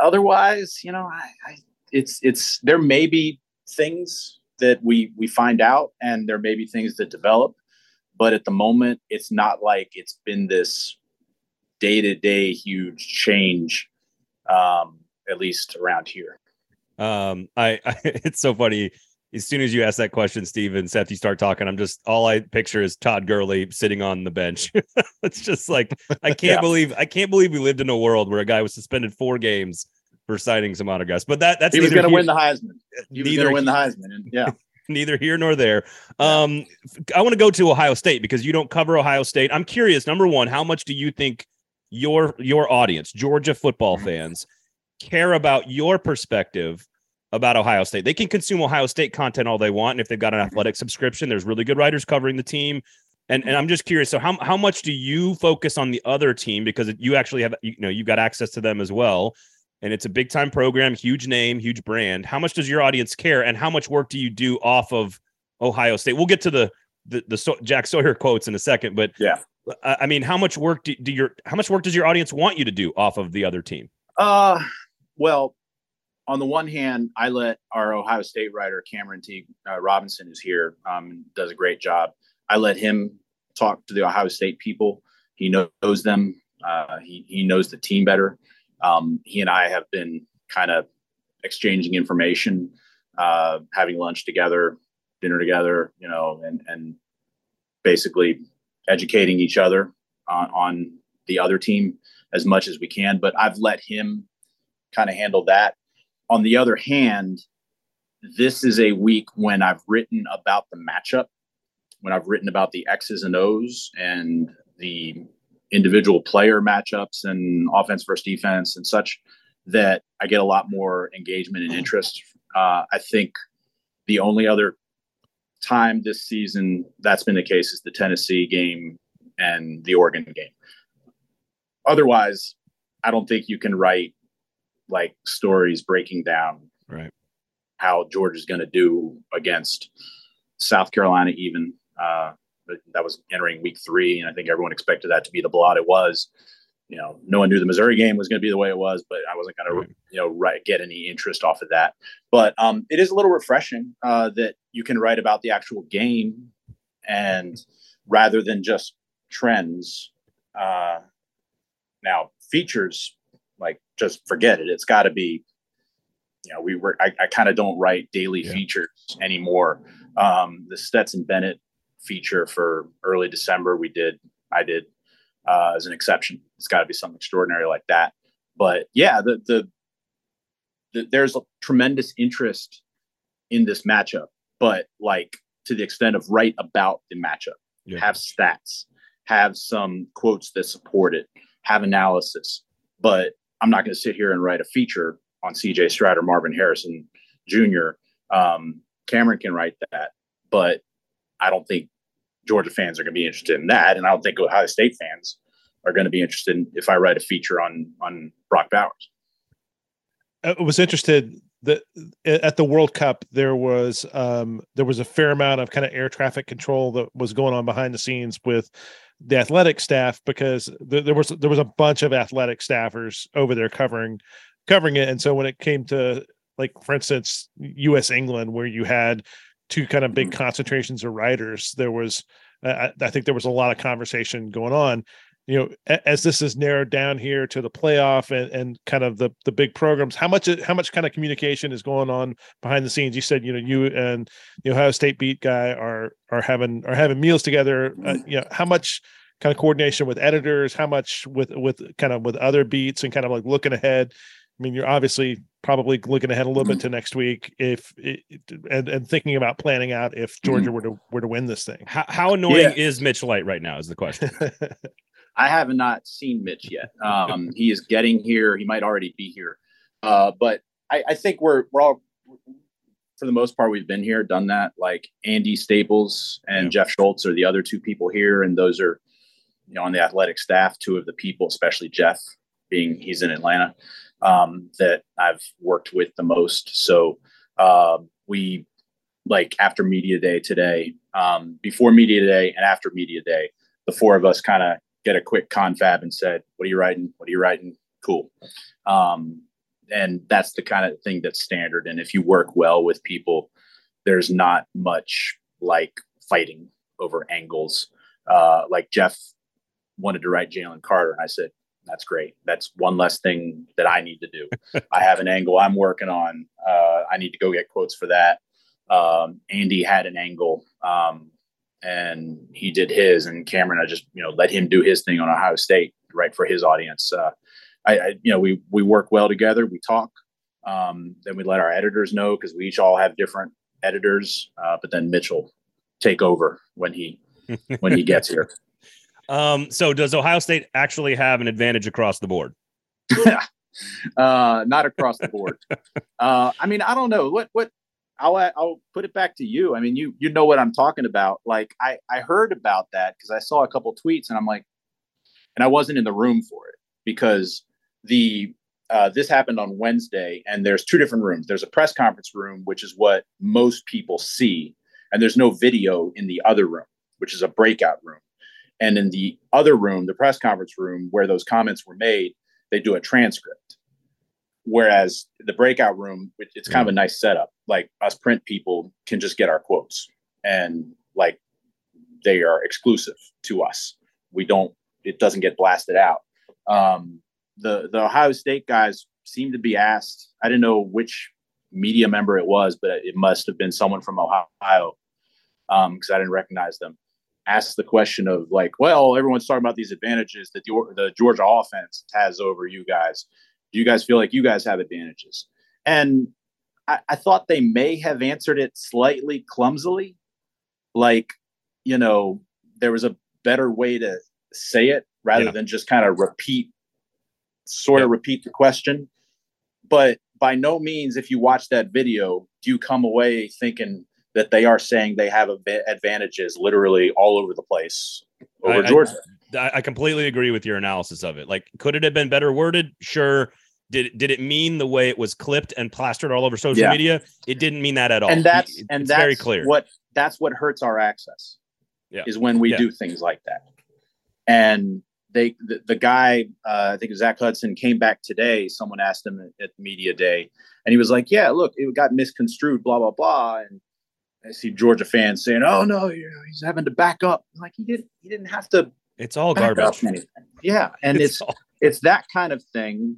otherwise, you know, I, I it's it's there may be things that we we find out, and there may be things that develop, but at the moment it's not like it's been this day-to-day huge change, um at least around here. um I, I it's so funny, as soon as you ask that question, Steve and Seth, you start talking, I'm just, all I picture is Todd Gurley sitting on the bench. It's just like, I can't yeah. believe I can't believe we lived in a world where a guy was suspended four games for signing some autographs. But that that's he was going to win the Heisman. He was going to win the Heisman, and yeah, neither here nor there. Um, I want to go to Ohio State because you don't cover Ohio State. I'm curious. Number one, how much do you think your your audience, Georgia football fans, care about your perspective about Ohio State? They can consume Ohio State content all they want, and if they've got an Athletic subscription, there's really good writers covering the team. And and I'm just curious. So how how much do you focus on the other team, because you actually have you know you've got access to them as well? And it's a big time program, huge name, huge brand. How much does your audience care, and how much work do you do off of Ohio State? We'll get to the the, the so- Jack Sawyer quotes in a second, but yeah, I mean, how much work do, do your how much work does your audience want you to do off of the other team? Uh, well, on the one hand, I let our Ohio State writer Cameron T. Uh, Robinson, who's here, um, does a great job. I let him talk to the Ohio State people. He knows them. Uh, he he knows the team better. Um, he and I have been kind of exchanging information, uh, having lunch together, dinner together, you know, and, and basically educating each other on, on the other team as much as we can. But I've let him kind of handle that. On the other hand, this is a week when I've written about the matchup, when I've written about the X's and O's and the individual player matchups and offense versus defense and such, that I get a lot more engagement and interest. Uh, I think the only other time this season that's been the case is the Tennessee game and the Oregon game. Otherwise, I don't think you can write like stories breaking down right how Georgia's going to do against South Carolina, even, uh, but that was entering week three, and I think everyone expected that to be the blowout it was. You know, no one knew the Missouri game was going to be the way it was, but I wasn't going right. to, you know, right, get any interest off of that. But um, it is a little refreshing uh, that you can write about the actual game, and rather than just trends. Uh, now, features, like, just forget it. It's got to be, you know, we were. I, I kind of don't write daily yeah. features anymore. Um, the Stetson Bennett feature for early December we did I did uh as an exception. It's got to be something extraordinary like that. But yeah, the, the the there's a tremendous interest in this matchup, but like to the extent of write about the matchup. Yeah. Have stats, have some quotes that support it, have analysis, but I'm not going to sit here and write a feature on C J Stroud or Marvin Harrison Junior Um, Cameron can write that, but I don't think Georgia fans are going to be interested in that. And I don't think Ohio State fans are going to be interested in if I write a feature on, on Brock Bowers. I was interested that at the World Cup, there was, um, there was a fair amount of kind of air traffic control that was going on behind the scenes with the athletic staff, because th- there was, there was a bunch of athletic staffers over there covering, covering it. And so when it came to, like, for instance, U S England, where you had two kind of big concentrations of writers, there was, uh, I think there was a lot of conversation going on, you know, as this is narrowed down here to the playoff and, and kind of the, the big programs, how much, how much kind of communication is going on behind the scenes? You said, you know, you and the Ohio State beat guy are, are having, are having meals together. Uh, you know, how much kind of coordination with editors, how much with, with kind of with other beats and kind of like looking ahead? I mean, you're obviously probably looking ahead a little bit to next week, if it, and, and thinking about planning out if Georgia were to were to win this thing. How, how annoying yeah. is Mitch Light right now is the question. I have not seen Mitch yet. Um, he is getting here. He might already be here. Uh, but I, I think we're we're all, for the most part, we've been here, done that. Like Andy Staples and yeah. Jeff Schultz are the other two people here, and those are, you know, on the athletic staff, two of the people, especially Jeff, being he's in Atlanta. Um, that I've worked with the most. So uh, we, like, after media day today, um, before media day and after media day, the four of us kind of get a quick confab and said, what are you writing? What are you writing? Cool. Um, and that's the kind of thing that's standard. And if you work well with people, there's not much like fighting over angles. Uh, like Jeff wanted to write Jalen Carter, and I said, that's great. That's one less thing that I need to do. I have an angle I'm working on. Uh, I need to go get quotes for that. Um, Andy had an angle um, and he did his, and Cameron, I just, you know, let him do his thing on Ohio State, right, for his audience. Uh, I, I, you know, we, we work well together. We talk. Um, then we let our editors know, because we each all have different editors. Uh, but then Mitchell take over when he, when he gets here. Um, so does Ohio State actually have an advantage across the board? uh, not across the board. uh, I mean, I don't know what, what I'll, I'll put it back to you. I mean, you, you know what I'm talking about. Like I, I heard about that because I saw a couple tweets, and I'm like, and I wasn't in the room for it, because the, uh, this happened on Wednesday, and there's two different rooms. There's a press conference room, which is what most people see. And there's no video in the other room, which is a breakout room. And in the other room, the press conference room where those comments were made, they do a transcript. Whereas the breakout room, it, it's kind mm-hmm. of a nice setup. Like us print people can just get our quotes, and like they are exclusive to us. We don't, it doesn't get blasted out. Um, the, the Ohio State guys seem to be asked, I didn't know which media member it was, but it must have been someone from Ohio, um, because I didn't recognize them. Asked the question of like, well, everyone's talking about these advantages that the, the Georgia offense has over you guys. Do you guys feel like you guys have advantages? And I, I thought they may have answered it slightly clumsily. Like, you know, there was a better way to say it rather yeah. than just kind of repeat, sort yeah. of repeat the question. But by no means, if you watch that video, do you come away thinking that they are saying they have advantages literally all over the place over I, Georgia. I, I completely agree with your analysis of it. Like, could it have been better worded? Sure. Did did it mean the way it was clipped and plastered all over social yeah. media? It didn't mean that at all. And that's it, and it's that's very clear. What that's what hurts our access. Yeah. Is when we yeah. do things like that. And they the, the guy uh, I think Zach Hudson came back today. Someone asked him at, at media day, and he was like, "Yeah, look, it got misconstrued, blah blah blah." And I see Georgia fans saying, "Oh no, he's having to back up." Like he didn't, he didn't have to. It's all garbage. Yeah, and it's it's, all- it's that kind of thing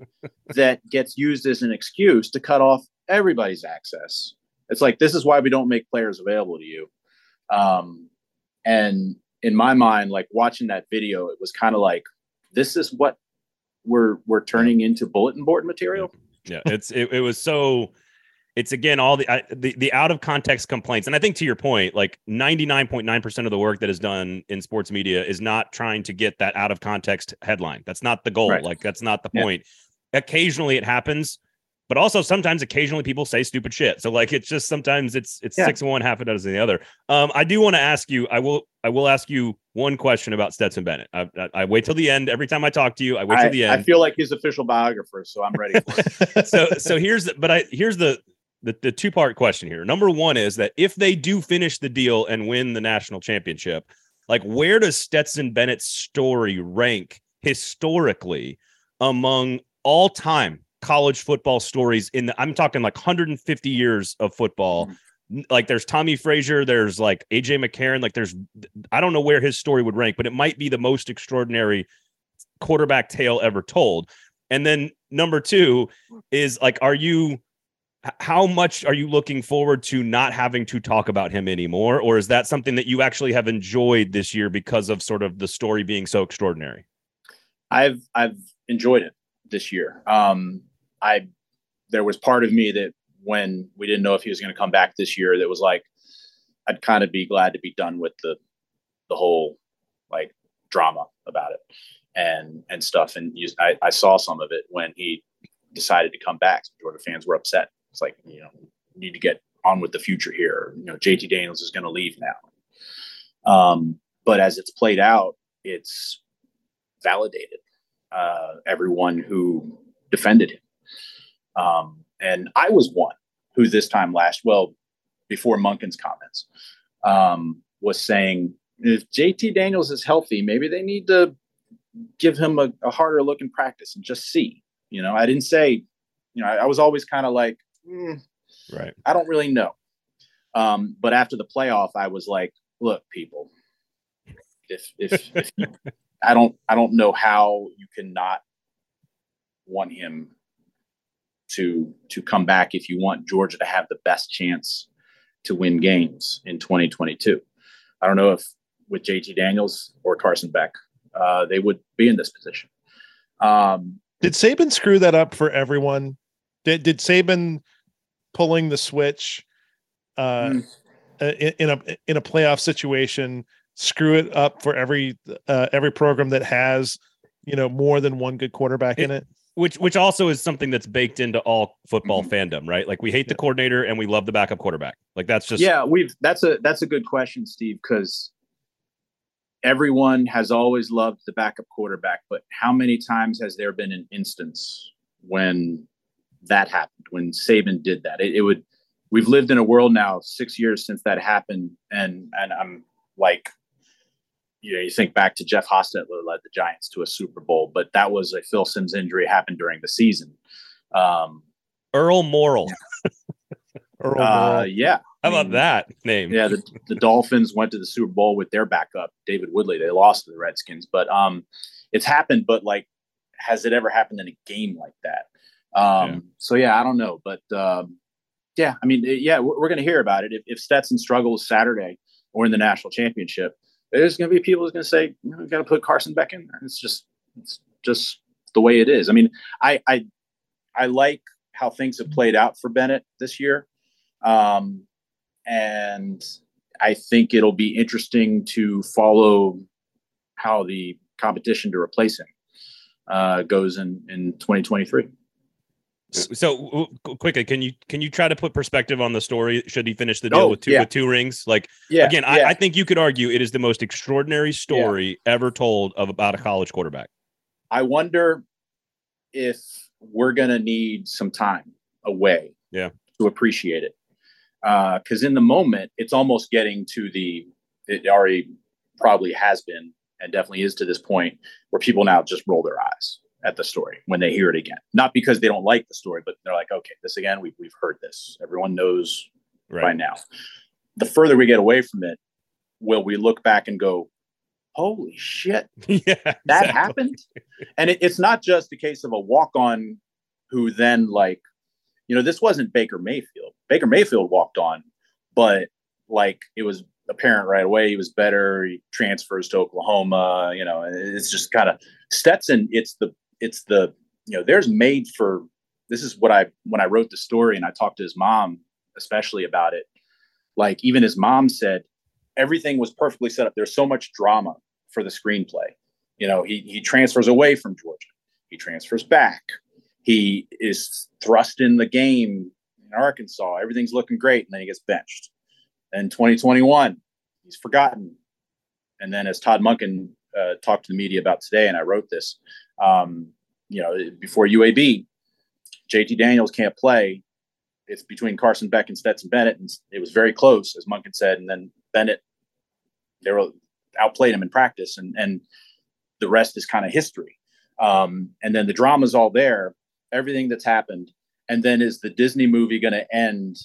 that gets used as an excuse to cut off everybody's access. It's like, this is why we don't make players available to you. Um, and in my mind, like watching that video, it was kind of like, this is what we're we're turning into bulletin board material. Yeah, it's it, it was so. It's again, all the, I, the, the out of context complaints. And I think to your point, like ninety-nine point nine percent of the work that is done in sports media is not trying to get that out of context headline. That's not the goal. Right. Like that's not the point. Yeah. Occasionally it happens, but also sometimes occasionally people say stupid shit. So like, it's just, sometimes it's, it's yeah. six and one, half a dozen the other. Um, I do want to ask you, I will, I will ask you one question about Stetson Bennett. I, I, I wait till the end. Every time I talk to you, I wait I, till the end. I feel like his official biographer, so I'm ready for it. so, so here's, the, but I, here's the, The, the two-part question here. Number one is that if they do finish the deal and win the national championship, like where does Stetson Bennett's story rank historically among all-time college football stories? In the, I'm talking like one hundred fifty years of football. Mm-hmm. Like there's Tommy Frazier, there's like A J McCarron, like there's, I don't know where his story would rank, but it might be the most extraordinary quarterback tale ever told. And then number two is like, are you, how much are you looking forward to not having to talk about him anymore? Or is that something that you actually have enjoyed this year because of sort of the story being so extraordinary? I've, I've enjoyed it this year. Um, I, there was part of me that when we didn't know if he was going to come back this year, that was like, I'd kind of be glad to be done with the, the whole like drama about it and, and stuff. And you, I, I saw some of it when he decided to come back. Georgia fans were upset. It's like, you know, we need to get on with the future here. You know, J T Daniels is going to leave now. Um, but as it's played out, it's validated uh, everyone who defended him. Um, and I was one who this time last, well, before Monken's comments, um, was saying, if J T Daniels is healthy, maybe they need to give him a, a harder look in practice and just see. You know, I didn't say, you know, I, I was always kind of like, Mm, right. I don't really know. Um, but after the playoff, I was like, look, people, if, if, if you, I don't, I don't know how you cannot want him to, to come back if you want Georgia to have the best chance to win games in twenty twenty-two. I don't know if with J T Daniels or Carson Beck, uh, they would be in this position. Um, Did Saban screw that up for everyone? Did, did Saban pulling the switch uh, mm. in, in a in a playoff situation screw it up for every uh, every program that has, you know, more than one good quarterback it, in it? Which which also is something that's baked into all football mm-hmm. fandom, right? Like we hate yeah. the coordinator and we love the backup quarterback. Like that's just yeah. We've that's a that's a good question, Steve, because everyone has always loved the backup quarterback, but how many times has there been an instance when that happened, when Saban did that? It, it would, we've lived in a world now six years since that happened. And, and I'm like, you know, you think back to Jeff Hostetler led the Giants to a Super Bowl, but that was a Phil Simms injury happened during the season. Um, Earl Morrill. Earl uh, Morrill. Yeah. How about I mean, that name? Yeah. The, the Dolphins went to the Super Bowl with their backup, David Woodley. They lost to the Redskins, but um, it's happened, but like, has it ever happened in a game like that? Um, yeah. so yeah, I don't know, but, um, yeah, I mean, it, yeah, we're, we're going to hear about it. If, if Stetson struggles Saturday or in the national championship, there's going to be people who's going to say, you know, we've got to put Carson Beck in there. It's just, it's just the way it is. I mean, I, I, I like how things have played out for Bennett this year. Um, and I think it'll be interesting to follow how the competition to replace him, uh, goes in, in twenty twenty-three. So quickly, can you can you try to put perspective on the story? Should he finish the deal oh, with two yeah. with two rings? Like yeah, again, yeah. I, I think you could argue it is the most extraordinary story yeah. ever told of about a college quarterback. I wonder if we're gonna need some time away, yeah, to appreciate it. Because uh, in the moment, it's almost getting to the it already probably has been and definitely is to this point where people now just roll their eyes at the story when they hear it again, not because they don't like the story, but they're like, okay, this again, we've, we've heard this. Everyone knows right. by now. The further we get away from it, will we look back and go, holy shit, yeah, that exactly. happened. And it, it's not just the case of a walk-on who then like, you know, this wasn't Baker Mayfield. Baker Mayfield walked on, but like it was apparent right away. He was better. He transfers to Oklahoma, you know, it's just kind of Stetson. It's the, It's the, you know, there's made for this is what I, when I wrote the story and I talked to his mom, especially about it, like even his mom said, everything was perfectly set up. There's so much drama for the screenplay. You know, he, he transfers away from Georgia. He transfers back. He is thrust in the game in Arkansas. Everything's looking great. And then he gets benched. Then twenty twenty-one, he's forgotten. And then as Todd Monken uh, talked to the media about today, and I wrote this, um, you know, before U A B, J T Daniels can't play. It's between Carson Beck and Stetson Bennett. And it was very close, as Monken said. And then Bennett, they were outplayed him in practice. And, and the rest is kind of history. Um, and then the drama's all there, everything that's happened. And then is the Disney movie going to end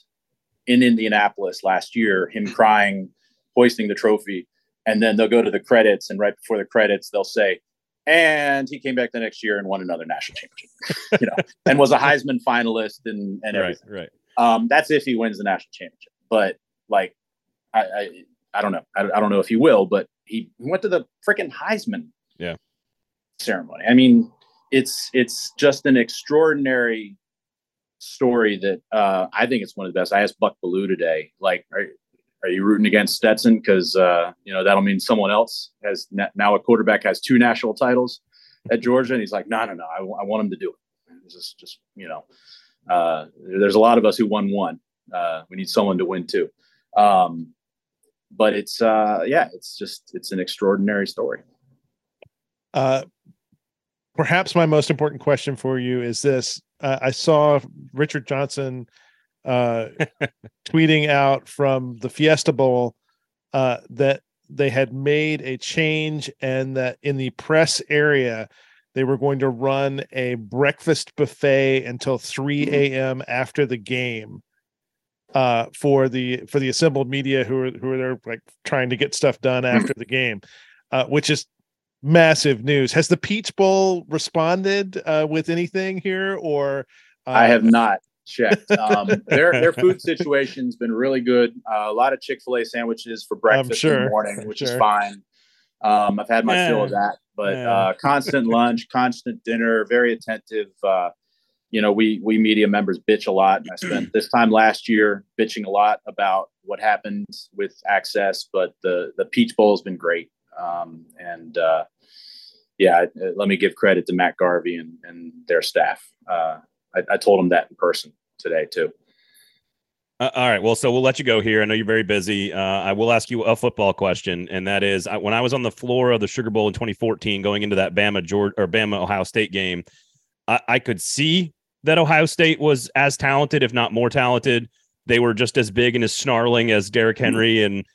in Indianapolis last year, him crying, hoisting the trophy? And then they'll go to the credits, and right before the credits, they'll say, and he came back the next year and won another national championship, you know, and was a Heisman finalist and, and everything. Right, right. Um, that's if he wins the national championship. But like, I, I, I don't know. I, I don't know if he will, but he went to the freaking Heisman yeah. ceremony. I mean, it's, it's just an extraordinary story that uh, I think it's one of the best. I asked Buck Ballou today, like, are, Are you rooting against Stetson? Because, uh, you know, that'll mean someone else has na- now a quarterback has two national titles at Georgia. And he's like, no, no, no, I, w- I want him to do it. It's just, just, you know, uh, there's a lot of us who won one. Uh, we need someone to win two. Um, but it's, uh, yeah, it's just, it's an extraordinary story. Uh, perhaps my most important question for you is this. Uh, I saw Richard Johnson uh tweeting out from the Fiesta Bowl uh that they had made a change, and that in the press area they were going to run a breakfast buffet until three a.m. after the game uh for the for the assembled media who are who are there like trying to get stuff done after the game, uh which is massive news. Has the Peach Bowl responded uh with anything here, or uh, I have not checked. Um, their their food situation's been really good. Uh, a lot of Chick-fil-A sandwiches for breakfast sure, in the morning, which sure. is fine. Um, I've had my yeah. fill of that, but yeah. uh, constant lunch, constant dinner, very attentive. Uh, you know, we we media members bitch a lot, and I spent this time last year bitching a lot about what happened with access, but the the Peach Bowl has been great. Um, and uh, yeah, let me give credit to Matt Garvey and and their staff. Uh, I, I told him that in person today too. Uh, all right. Well, so we'll let you go here. I know you're very busy. Uh, I will ask you a football question. And that is, I, when I was on the floor of the Sugar Bowl in twenty fourteen, going into that Bama Georgia or Bama Ohio State game, I, I could see that Ohio State was as talented, if not more talented. They were just as big and as snarling as Derrick Henry mm-hmm. and,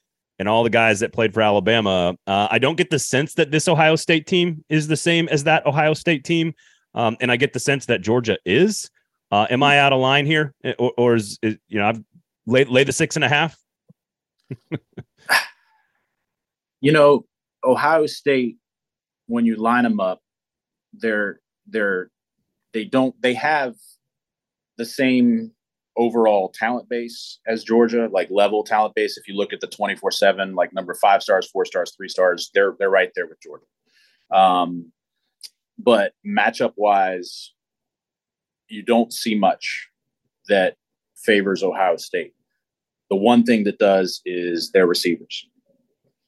and all the guys that played for Alabama. Uh, I don't get the sense that this Ohio State team is the same as that Ohio State team. Um, and I get the sense that Georgia is. Uh, am I out of line here, or, or is, is you know I've laid lay the six and a half? You know, Ohio State, when you line them up, they're they're they don't they have the same overall talent base as Georgia, like level talent base. If you look at the twenty-four seven, like number five stars, four stars, three stars, they're they're right there with Georgia. Um, But matchup wise, you don't see much that favors Ohio State. The one thing that does is their receivers.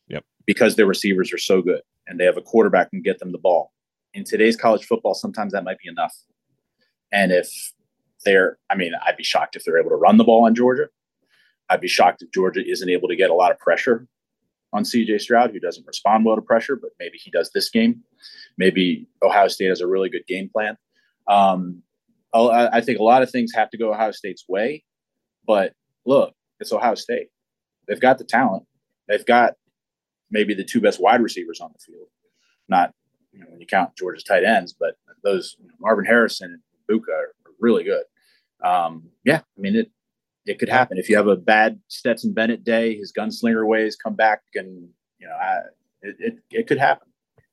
Yep. Because their receivers are so good and they have a quarterback who can get them the ball. In today's college football, sometimes that might be enough. And if they're, I mean, I'd be shocked if they're able to run the ball on Georgia. I'd be shocked if Georgia isn't able to get a lot of pressure on C J Stroud, who doesn't respond well to pressure, but maybe he does this game. Maybe Ohio State has a really good game plan. Um, I, I think a lot of things have to go Ohio State's way, but look, it's Ohio State. They've got the talent. They've got maybe the two best wide receivers on the field. Not, you know, when you count Georgia's tight ends, but those, you know, Marvin Harrison and Buka are, are really good. Um, yeah, I mean it. It could happen. If you have a bad Stetson Bennett day, his gunslinger ways come back, and you know I, it, it it could happen.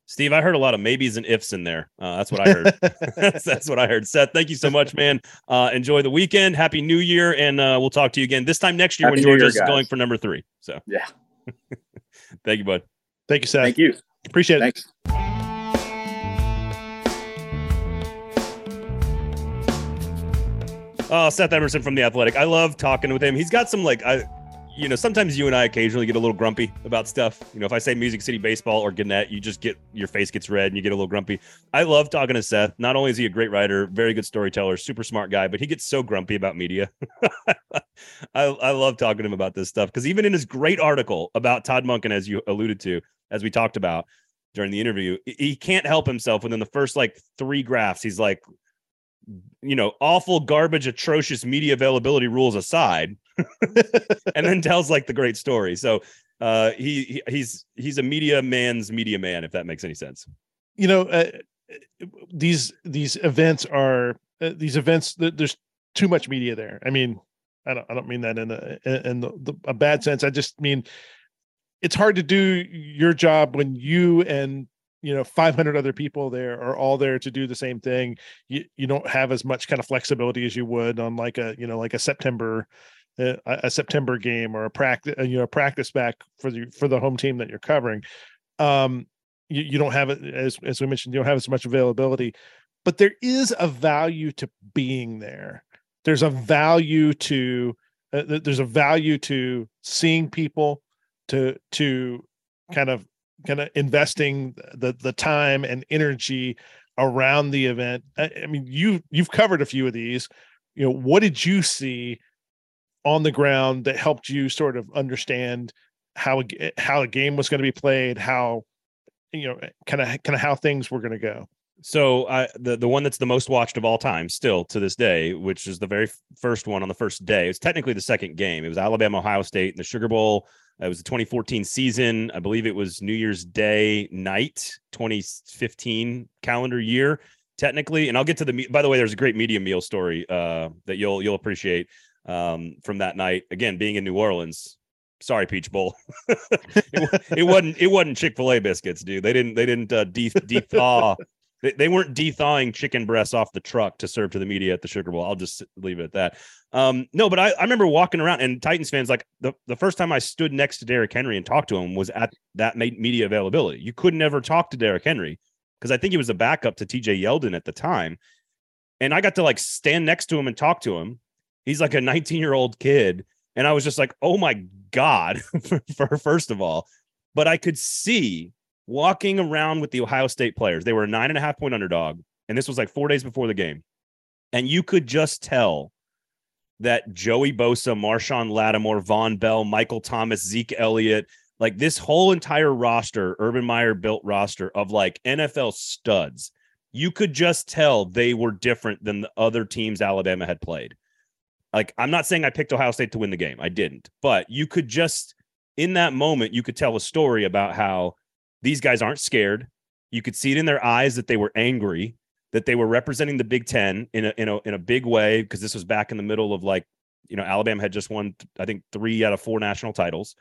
Steve, I heard a lot of maybes and ifs in there. Uh, that's what I heard. that's, that's what I heard. Seth, thank you so much, man. Uh, enjoy the weekend. Happy New Year, and uh, we'll talk to you again this time next year Happy when Georgia's going for number three. So yeah, thank you, bud. Thank you, Seth. Thank you. Appreciate it. Thanks. Oh, Seth Emerson from The Athletic. I love talking with him. He's got some, like, I, you know, sometimes you and I occasionally get a little grumpy about stuff. You know, if I say Music City Baseball or Gannett, you just get, your face gets red and you get a little grumpy. I love talking to Seth. Not only is he a great writer, very good storyteller, super smart guy, but he gets so grumpy about media. I, I love talking to him about this stuff, because even in his great article about Todd Monken, as you alluded to, as we talked about during the interview, he can't help himself. Within the first like three graphs, he's like, you know, awful, garbage, atrocious media availability rules aside, and then tells like the great story. So uh, he, he he's he's a media man's media man, if that makes any sense. You know, uh, these these events are uh, these events. There's too much media there. I mean, I don't I don't mean that in a in the, the, a bad sense. I just mean it's hard to do your job when you and, you know, five hundred other people there are all there to do the same thing. You you don't have as much kind of flexibility as you would on like a, you know, like a September, uh, a September game or a practice, you know, a practice back for the, for the home team that you're covering. Um, you, you don't have it, as, as we mentioned, you don't have as much availability, but there is a value to being there. There's a value to, uh, there's a value to seeing people, to, to kind of, kind of investing the the time and energy around the event. I, I mean, you, you've covered a few of these. You know, what did you see on the ground that helped you sort of understand how, how a game was going to be played, how, you know, kind of, kind of how things were going to go? So uh, the, the one that's the most watched of all time still to this day, which is the very first one on the first day. It was technically the second game. It was Alabama, Ohio State in the Sugar Bowl. It was the twenty fourteen season. I believe it was New Year's Day night, twenty fifteen calendar year, technically. And I'll get to the, by the way, there's a great media meal story uh, that you'll you'll appreciate um, from that night. Again, being in New Orleans. Sorry, Peach Bowl. it, it wasn't it wasn't Chick-fil-A biscuits, dude. They didn't they didn't uh, de thaw. They, they weren't de-thawing chicken breasts off the truck to serve to the media at the Sugar Bowl. I'll just leave it at that. Um, no, but I, I remember walking around, and Titans fans, like the, the first time I stood next to Derrick Henry and talked to him was at that media availability. You could never talk to Derrick Henry because I think he was a backup to T J Yeldon at the time. And I got to like stand next to him and talk to him. He's like a nineteen year old kid. And I was just like, oh my God, for, for first of all, but I could see walking around with the Ohio State players. They were a nine and a half point underdog. And this was like four days before the game. And you could just tell that Joey Bosa, Marshawn Lattimore, Von Bell, Michael Thomas, Zeke Elliott, like this whole entire roster, Urban Meyer built roster of like N F L studs, you could just tell they were different than the other teams Alabama had played. Like, I'm not saying I picked Ohio State to win the game. I didn't. But you could just, in that moment, you could tell a story about how these guys aren't scared. You could see it in their eyes that they were angry, that they were representing the Big Ten in a, in a, in a big way, because this was back in the middle of, like, you know, Alabama had just won, I think, three out of four national titles,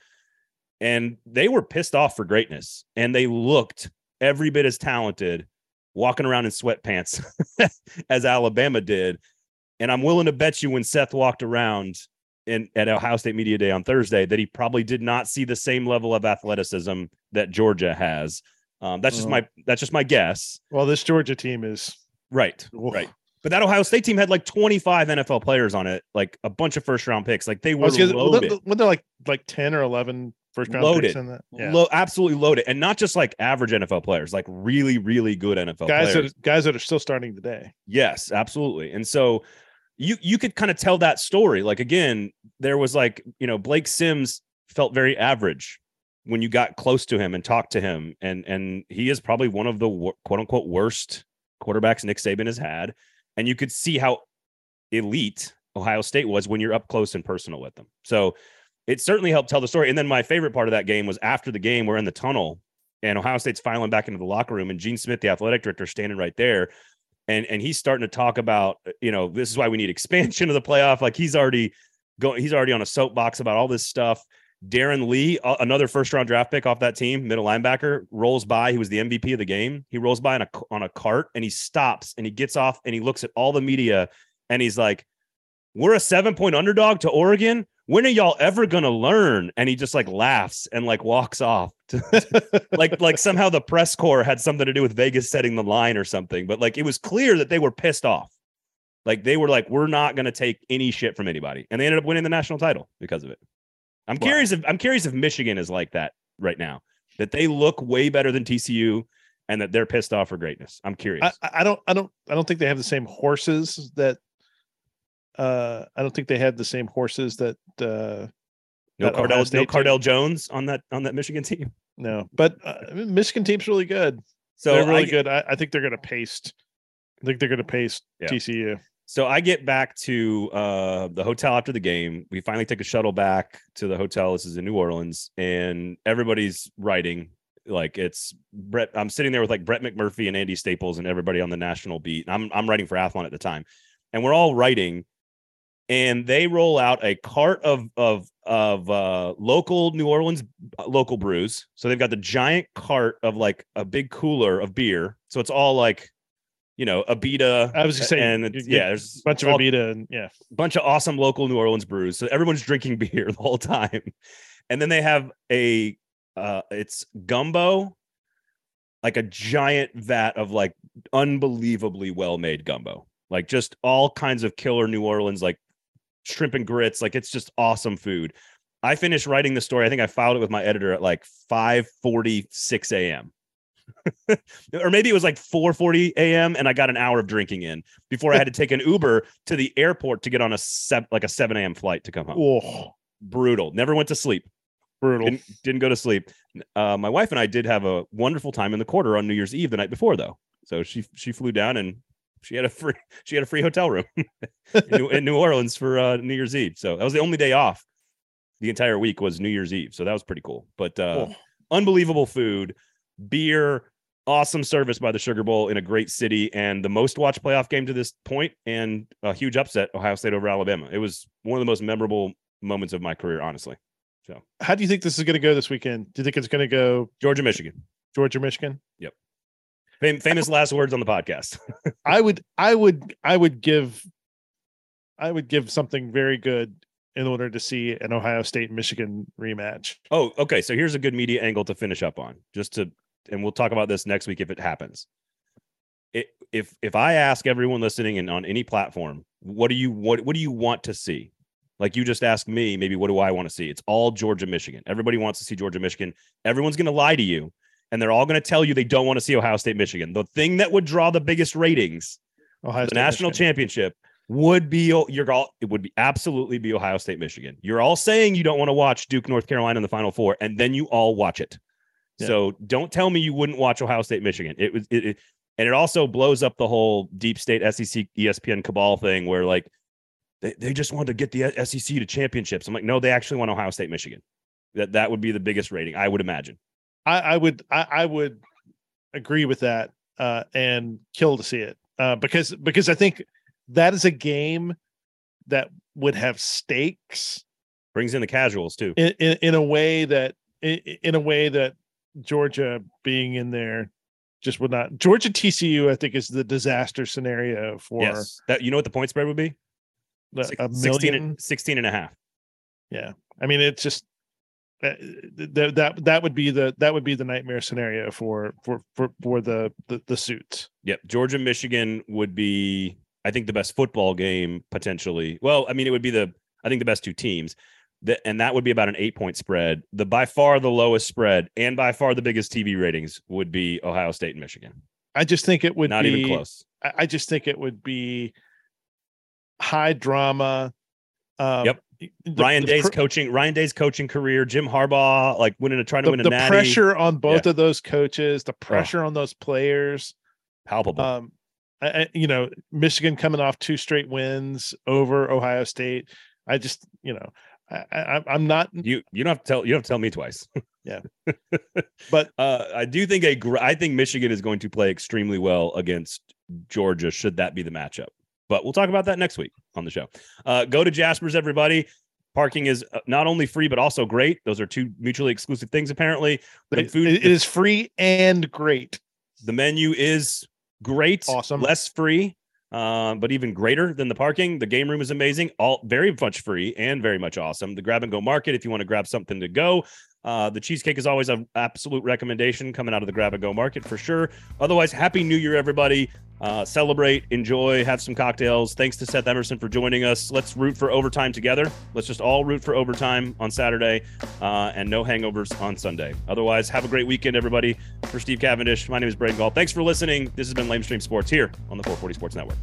and they were pissed off for greatness. And they looked every bit as talented walking around in sweatpants as Alabama did. And I'm willing to bet you when Seth walked around in at Ohio State Media Day on Thursday, that he probably did not see the same level of athleticism that Georgia has. Um, that's just uh, my, that's just my guess. Well, this Georgia team is right. Oof. Right. But that Ohio State team had like twenty-five N F L players on it, like a bunch of first round picks. Like they were gonna, loaded. Well, they're like, like ten or eleven first round loaded. Picks in that. Yeah. Lo- absolutely loaded. And not just like average N F L players, like really, really good N F L guys players. That, guys that are still starting today. Yes, absolutely. And so you, you could kind of tell that story. Like, again, there was like, you know, Blake Sims felt very average when you got close to him and talked to him. And, and he is probably one of the quote unquote worst quarterbacks Nick Saban has had. And you could see how elite Ohio State was when you're up close and personal with them. So it certainly helped tell the story. And then my favorite part of that game was after the game, we're in the tunnel and Ohio State's filing back into the locker room, and Gene Smith, the athletic director, standing right there. And, and he's starting to talk about, you know, this is why we need expansion of the playoff. Like he's already going, he's already on a soapbox about all this stuff. Darren Lee, another first-round draft pick off that team, middle linebacker, rolls by. He was the M V P of the game. He rolls by on a, on a cart, and he stops, and he gets off, and he looks at all the media, and he's like, we're a seven-point underdog to Oregon? When are y'all ever going to learn? And he just, like, laughs and, like, walks off. like, like somehow the press corps had something to do with Vegas setting the line or something. But, like, it was clear that they were pissed off. Like, they were like, we're not going to take any shit from anybody. And they ended up winning the national title because of it. I'm wow. curious if I'm curious if Michigan is like that right now, that they look way better than T C U and that they're pissed off for greatness. I'm curious. I, I don't I don't I don't think they have the same horses that uh, I don't think they had the same horses that uh, no that Cardell no Cardell Jones on that on that Michigan team. No, but uh, Michigan team's really good. So they're really I, good. I, I think they're going to paste. I think they're going to paste yeah. T C U. So I get back to uh, the hotel after the game. We finally take a shuttle back to the hotel. This is in New Orleans, and everybody's writing like it's Brett. I'm sitting there with like Brett McMurphy and Andy Staples and everybody on the national beat. I'm I'm writing for Athlon at the time, and we're all writing. And they roll out a cart of of of uh, local New Orleans uh, local brews. So they've got the giant cart of like a big cooler of beer. So it's all like, you know, Abita. I was just saying, and yeah, there's a bunch of all, Abita and yeah, bunch of awesome local New Orleans brews. So everyone's drinking beer the whole time, and then they have a uh, it's gumbo, like a giant vat of like unbelievably well made gumbo, like just all kinds of killer New Orleans like shrimp and grits. Like, it's just awesome food. I finished writing the story. I think I filed it with my editor at like five forty-six a.m. or maybe it was like four forty a.m. and I got an hour of drinking in before I had to take an Uber to the airport to get on a se- like a seven a.m. flight to come home. Oh. Brutal. Never went to sleep. Brutal. Didn't, didn't go to sleep. Uh, my wife and I did have a wonderful time in the quarter on New Year's Eve the night before, though. So she she flew down and She had a free she had a free hotel room in, New, in New Orleans for uh, New Year's Eve. So that was the only day off. The entire week was New Year's Eve. So that was pretty cool. But uh, cool. Unbelievable food, beer, awesome service by the Sugar Bowl in a great city, and the most watched playoff game to this point, and a huge upset, Ohio State over Alabama. It was one of the most memorable moments of my career, honestly. So how do you think this is going to go this weekend? Do you think it's going to go Georgia, Michigan? Georgia, Michigan? Yep. Famous last words on the podcast. I would, I would, I would give, I would give something very good in order to see an Ohio State Michigan rematch. Oh, okay. So here's a good media angle to finish up on, just to, and we'll talk about this next week if it happens. It, if if I ask everyone listening and on any platform, what do you what what do you want to see? Like you just asked me, maybe what do I want to see? It's all Georgia, Michigan. Everybody wants to see Georgia, Michigan. Everyone's going to lie to you. And they're all going to tell you they don't want to see Ohio State, Michigan. The thing that would draw the biggest ratings, Ohio the State, national Michigan. championship, would be you're all it would be absolutely be Ohio State, Michigan. You're all saying you don't want to watch Duke, North Carolina in the Final Four, and then you all watch it. Yeah. So don't tell me you wouldn't watch Ohio State, Michigan. It was it, it, and it also blows up the whole deep state S E C E S P N cabal thing, where like they, they just wanted to get the S E C to championships. I'm like, no, they actually want Ohio State, Michigan. That that would be the biggest rating, I would imagine. I, I would I, I would agree with that uh, and kill to see it uh, because because I think that is a game that would have stakes. Brings in the casuals too in in, in a way that in, in a way that Georgia being in there just would not. Georgia T C U I think is the disaster scenario for yes. that. You know what the point spread would be? A million? sixteen and a half Yeah, I mean it's just. Uh, that that that would be the that would be the nightmare scenario for for for, for the, the the suits. Yep, Georgia Michigan would be I think the best football game potentially. Well, I mean it would be the I think the best two teams, that and that would be about an eight point spread. The by far the lowest spread and by far the biggest T V ratings would be Ohio State and Michigan. I just think it would not be, even close. I, I just think it would be high drama. Um, yep. The, Ryan the, Day's the, coaching, Ryan Day's coaching career, Jim Harbaugh, like winning a trying to the, win a the natty. Pressure on both yeah. of those coaches, the pressure oh. on those players, palpable. Um, I, I, you know, Michigan coming off two straight wins over Ohio State. I just, you know, I, I, I'm not you. You don't have to tell. You don't have to tell me twice. Yeah, but uh, I do think a. I think Michigan is going to play extremely well against Georgia. Should that be the matchup? But we'll talk about that next week on the show. Uh, go to Jaspers, everybody. Parking is not only free, but also great. Those are two mutually exclusive things, apparently. The it, food, it is free and great. The menu is great. Awesome. Less free, uh, but even greater than the parking. The game room is amazing. All very much free and very much awesome. The grab-and-go market, if you want to grab something to go. Uh, the cheesecake is always an absolute recommendation coming out of the grab-and-go market for sure. Otherwise, Happy New Year, everybody. Uh, celebrate, enjoy, have some cocktails. Thanks to Seth Emerson for joining us. Let's root for overtime together. Let's just all root for overtime on Saturday uh, and no hangovers on Sunday. Otherwise, have a great weekend, everybody. For Steve Cavendish, my name is Braden Gall. Thanks for listening. This has been LameStream Sports here on the four forty Sports Network.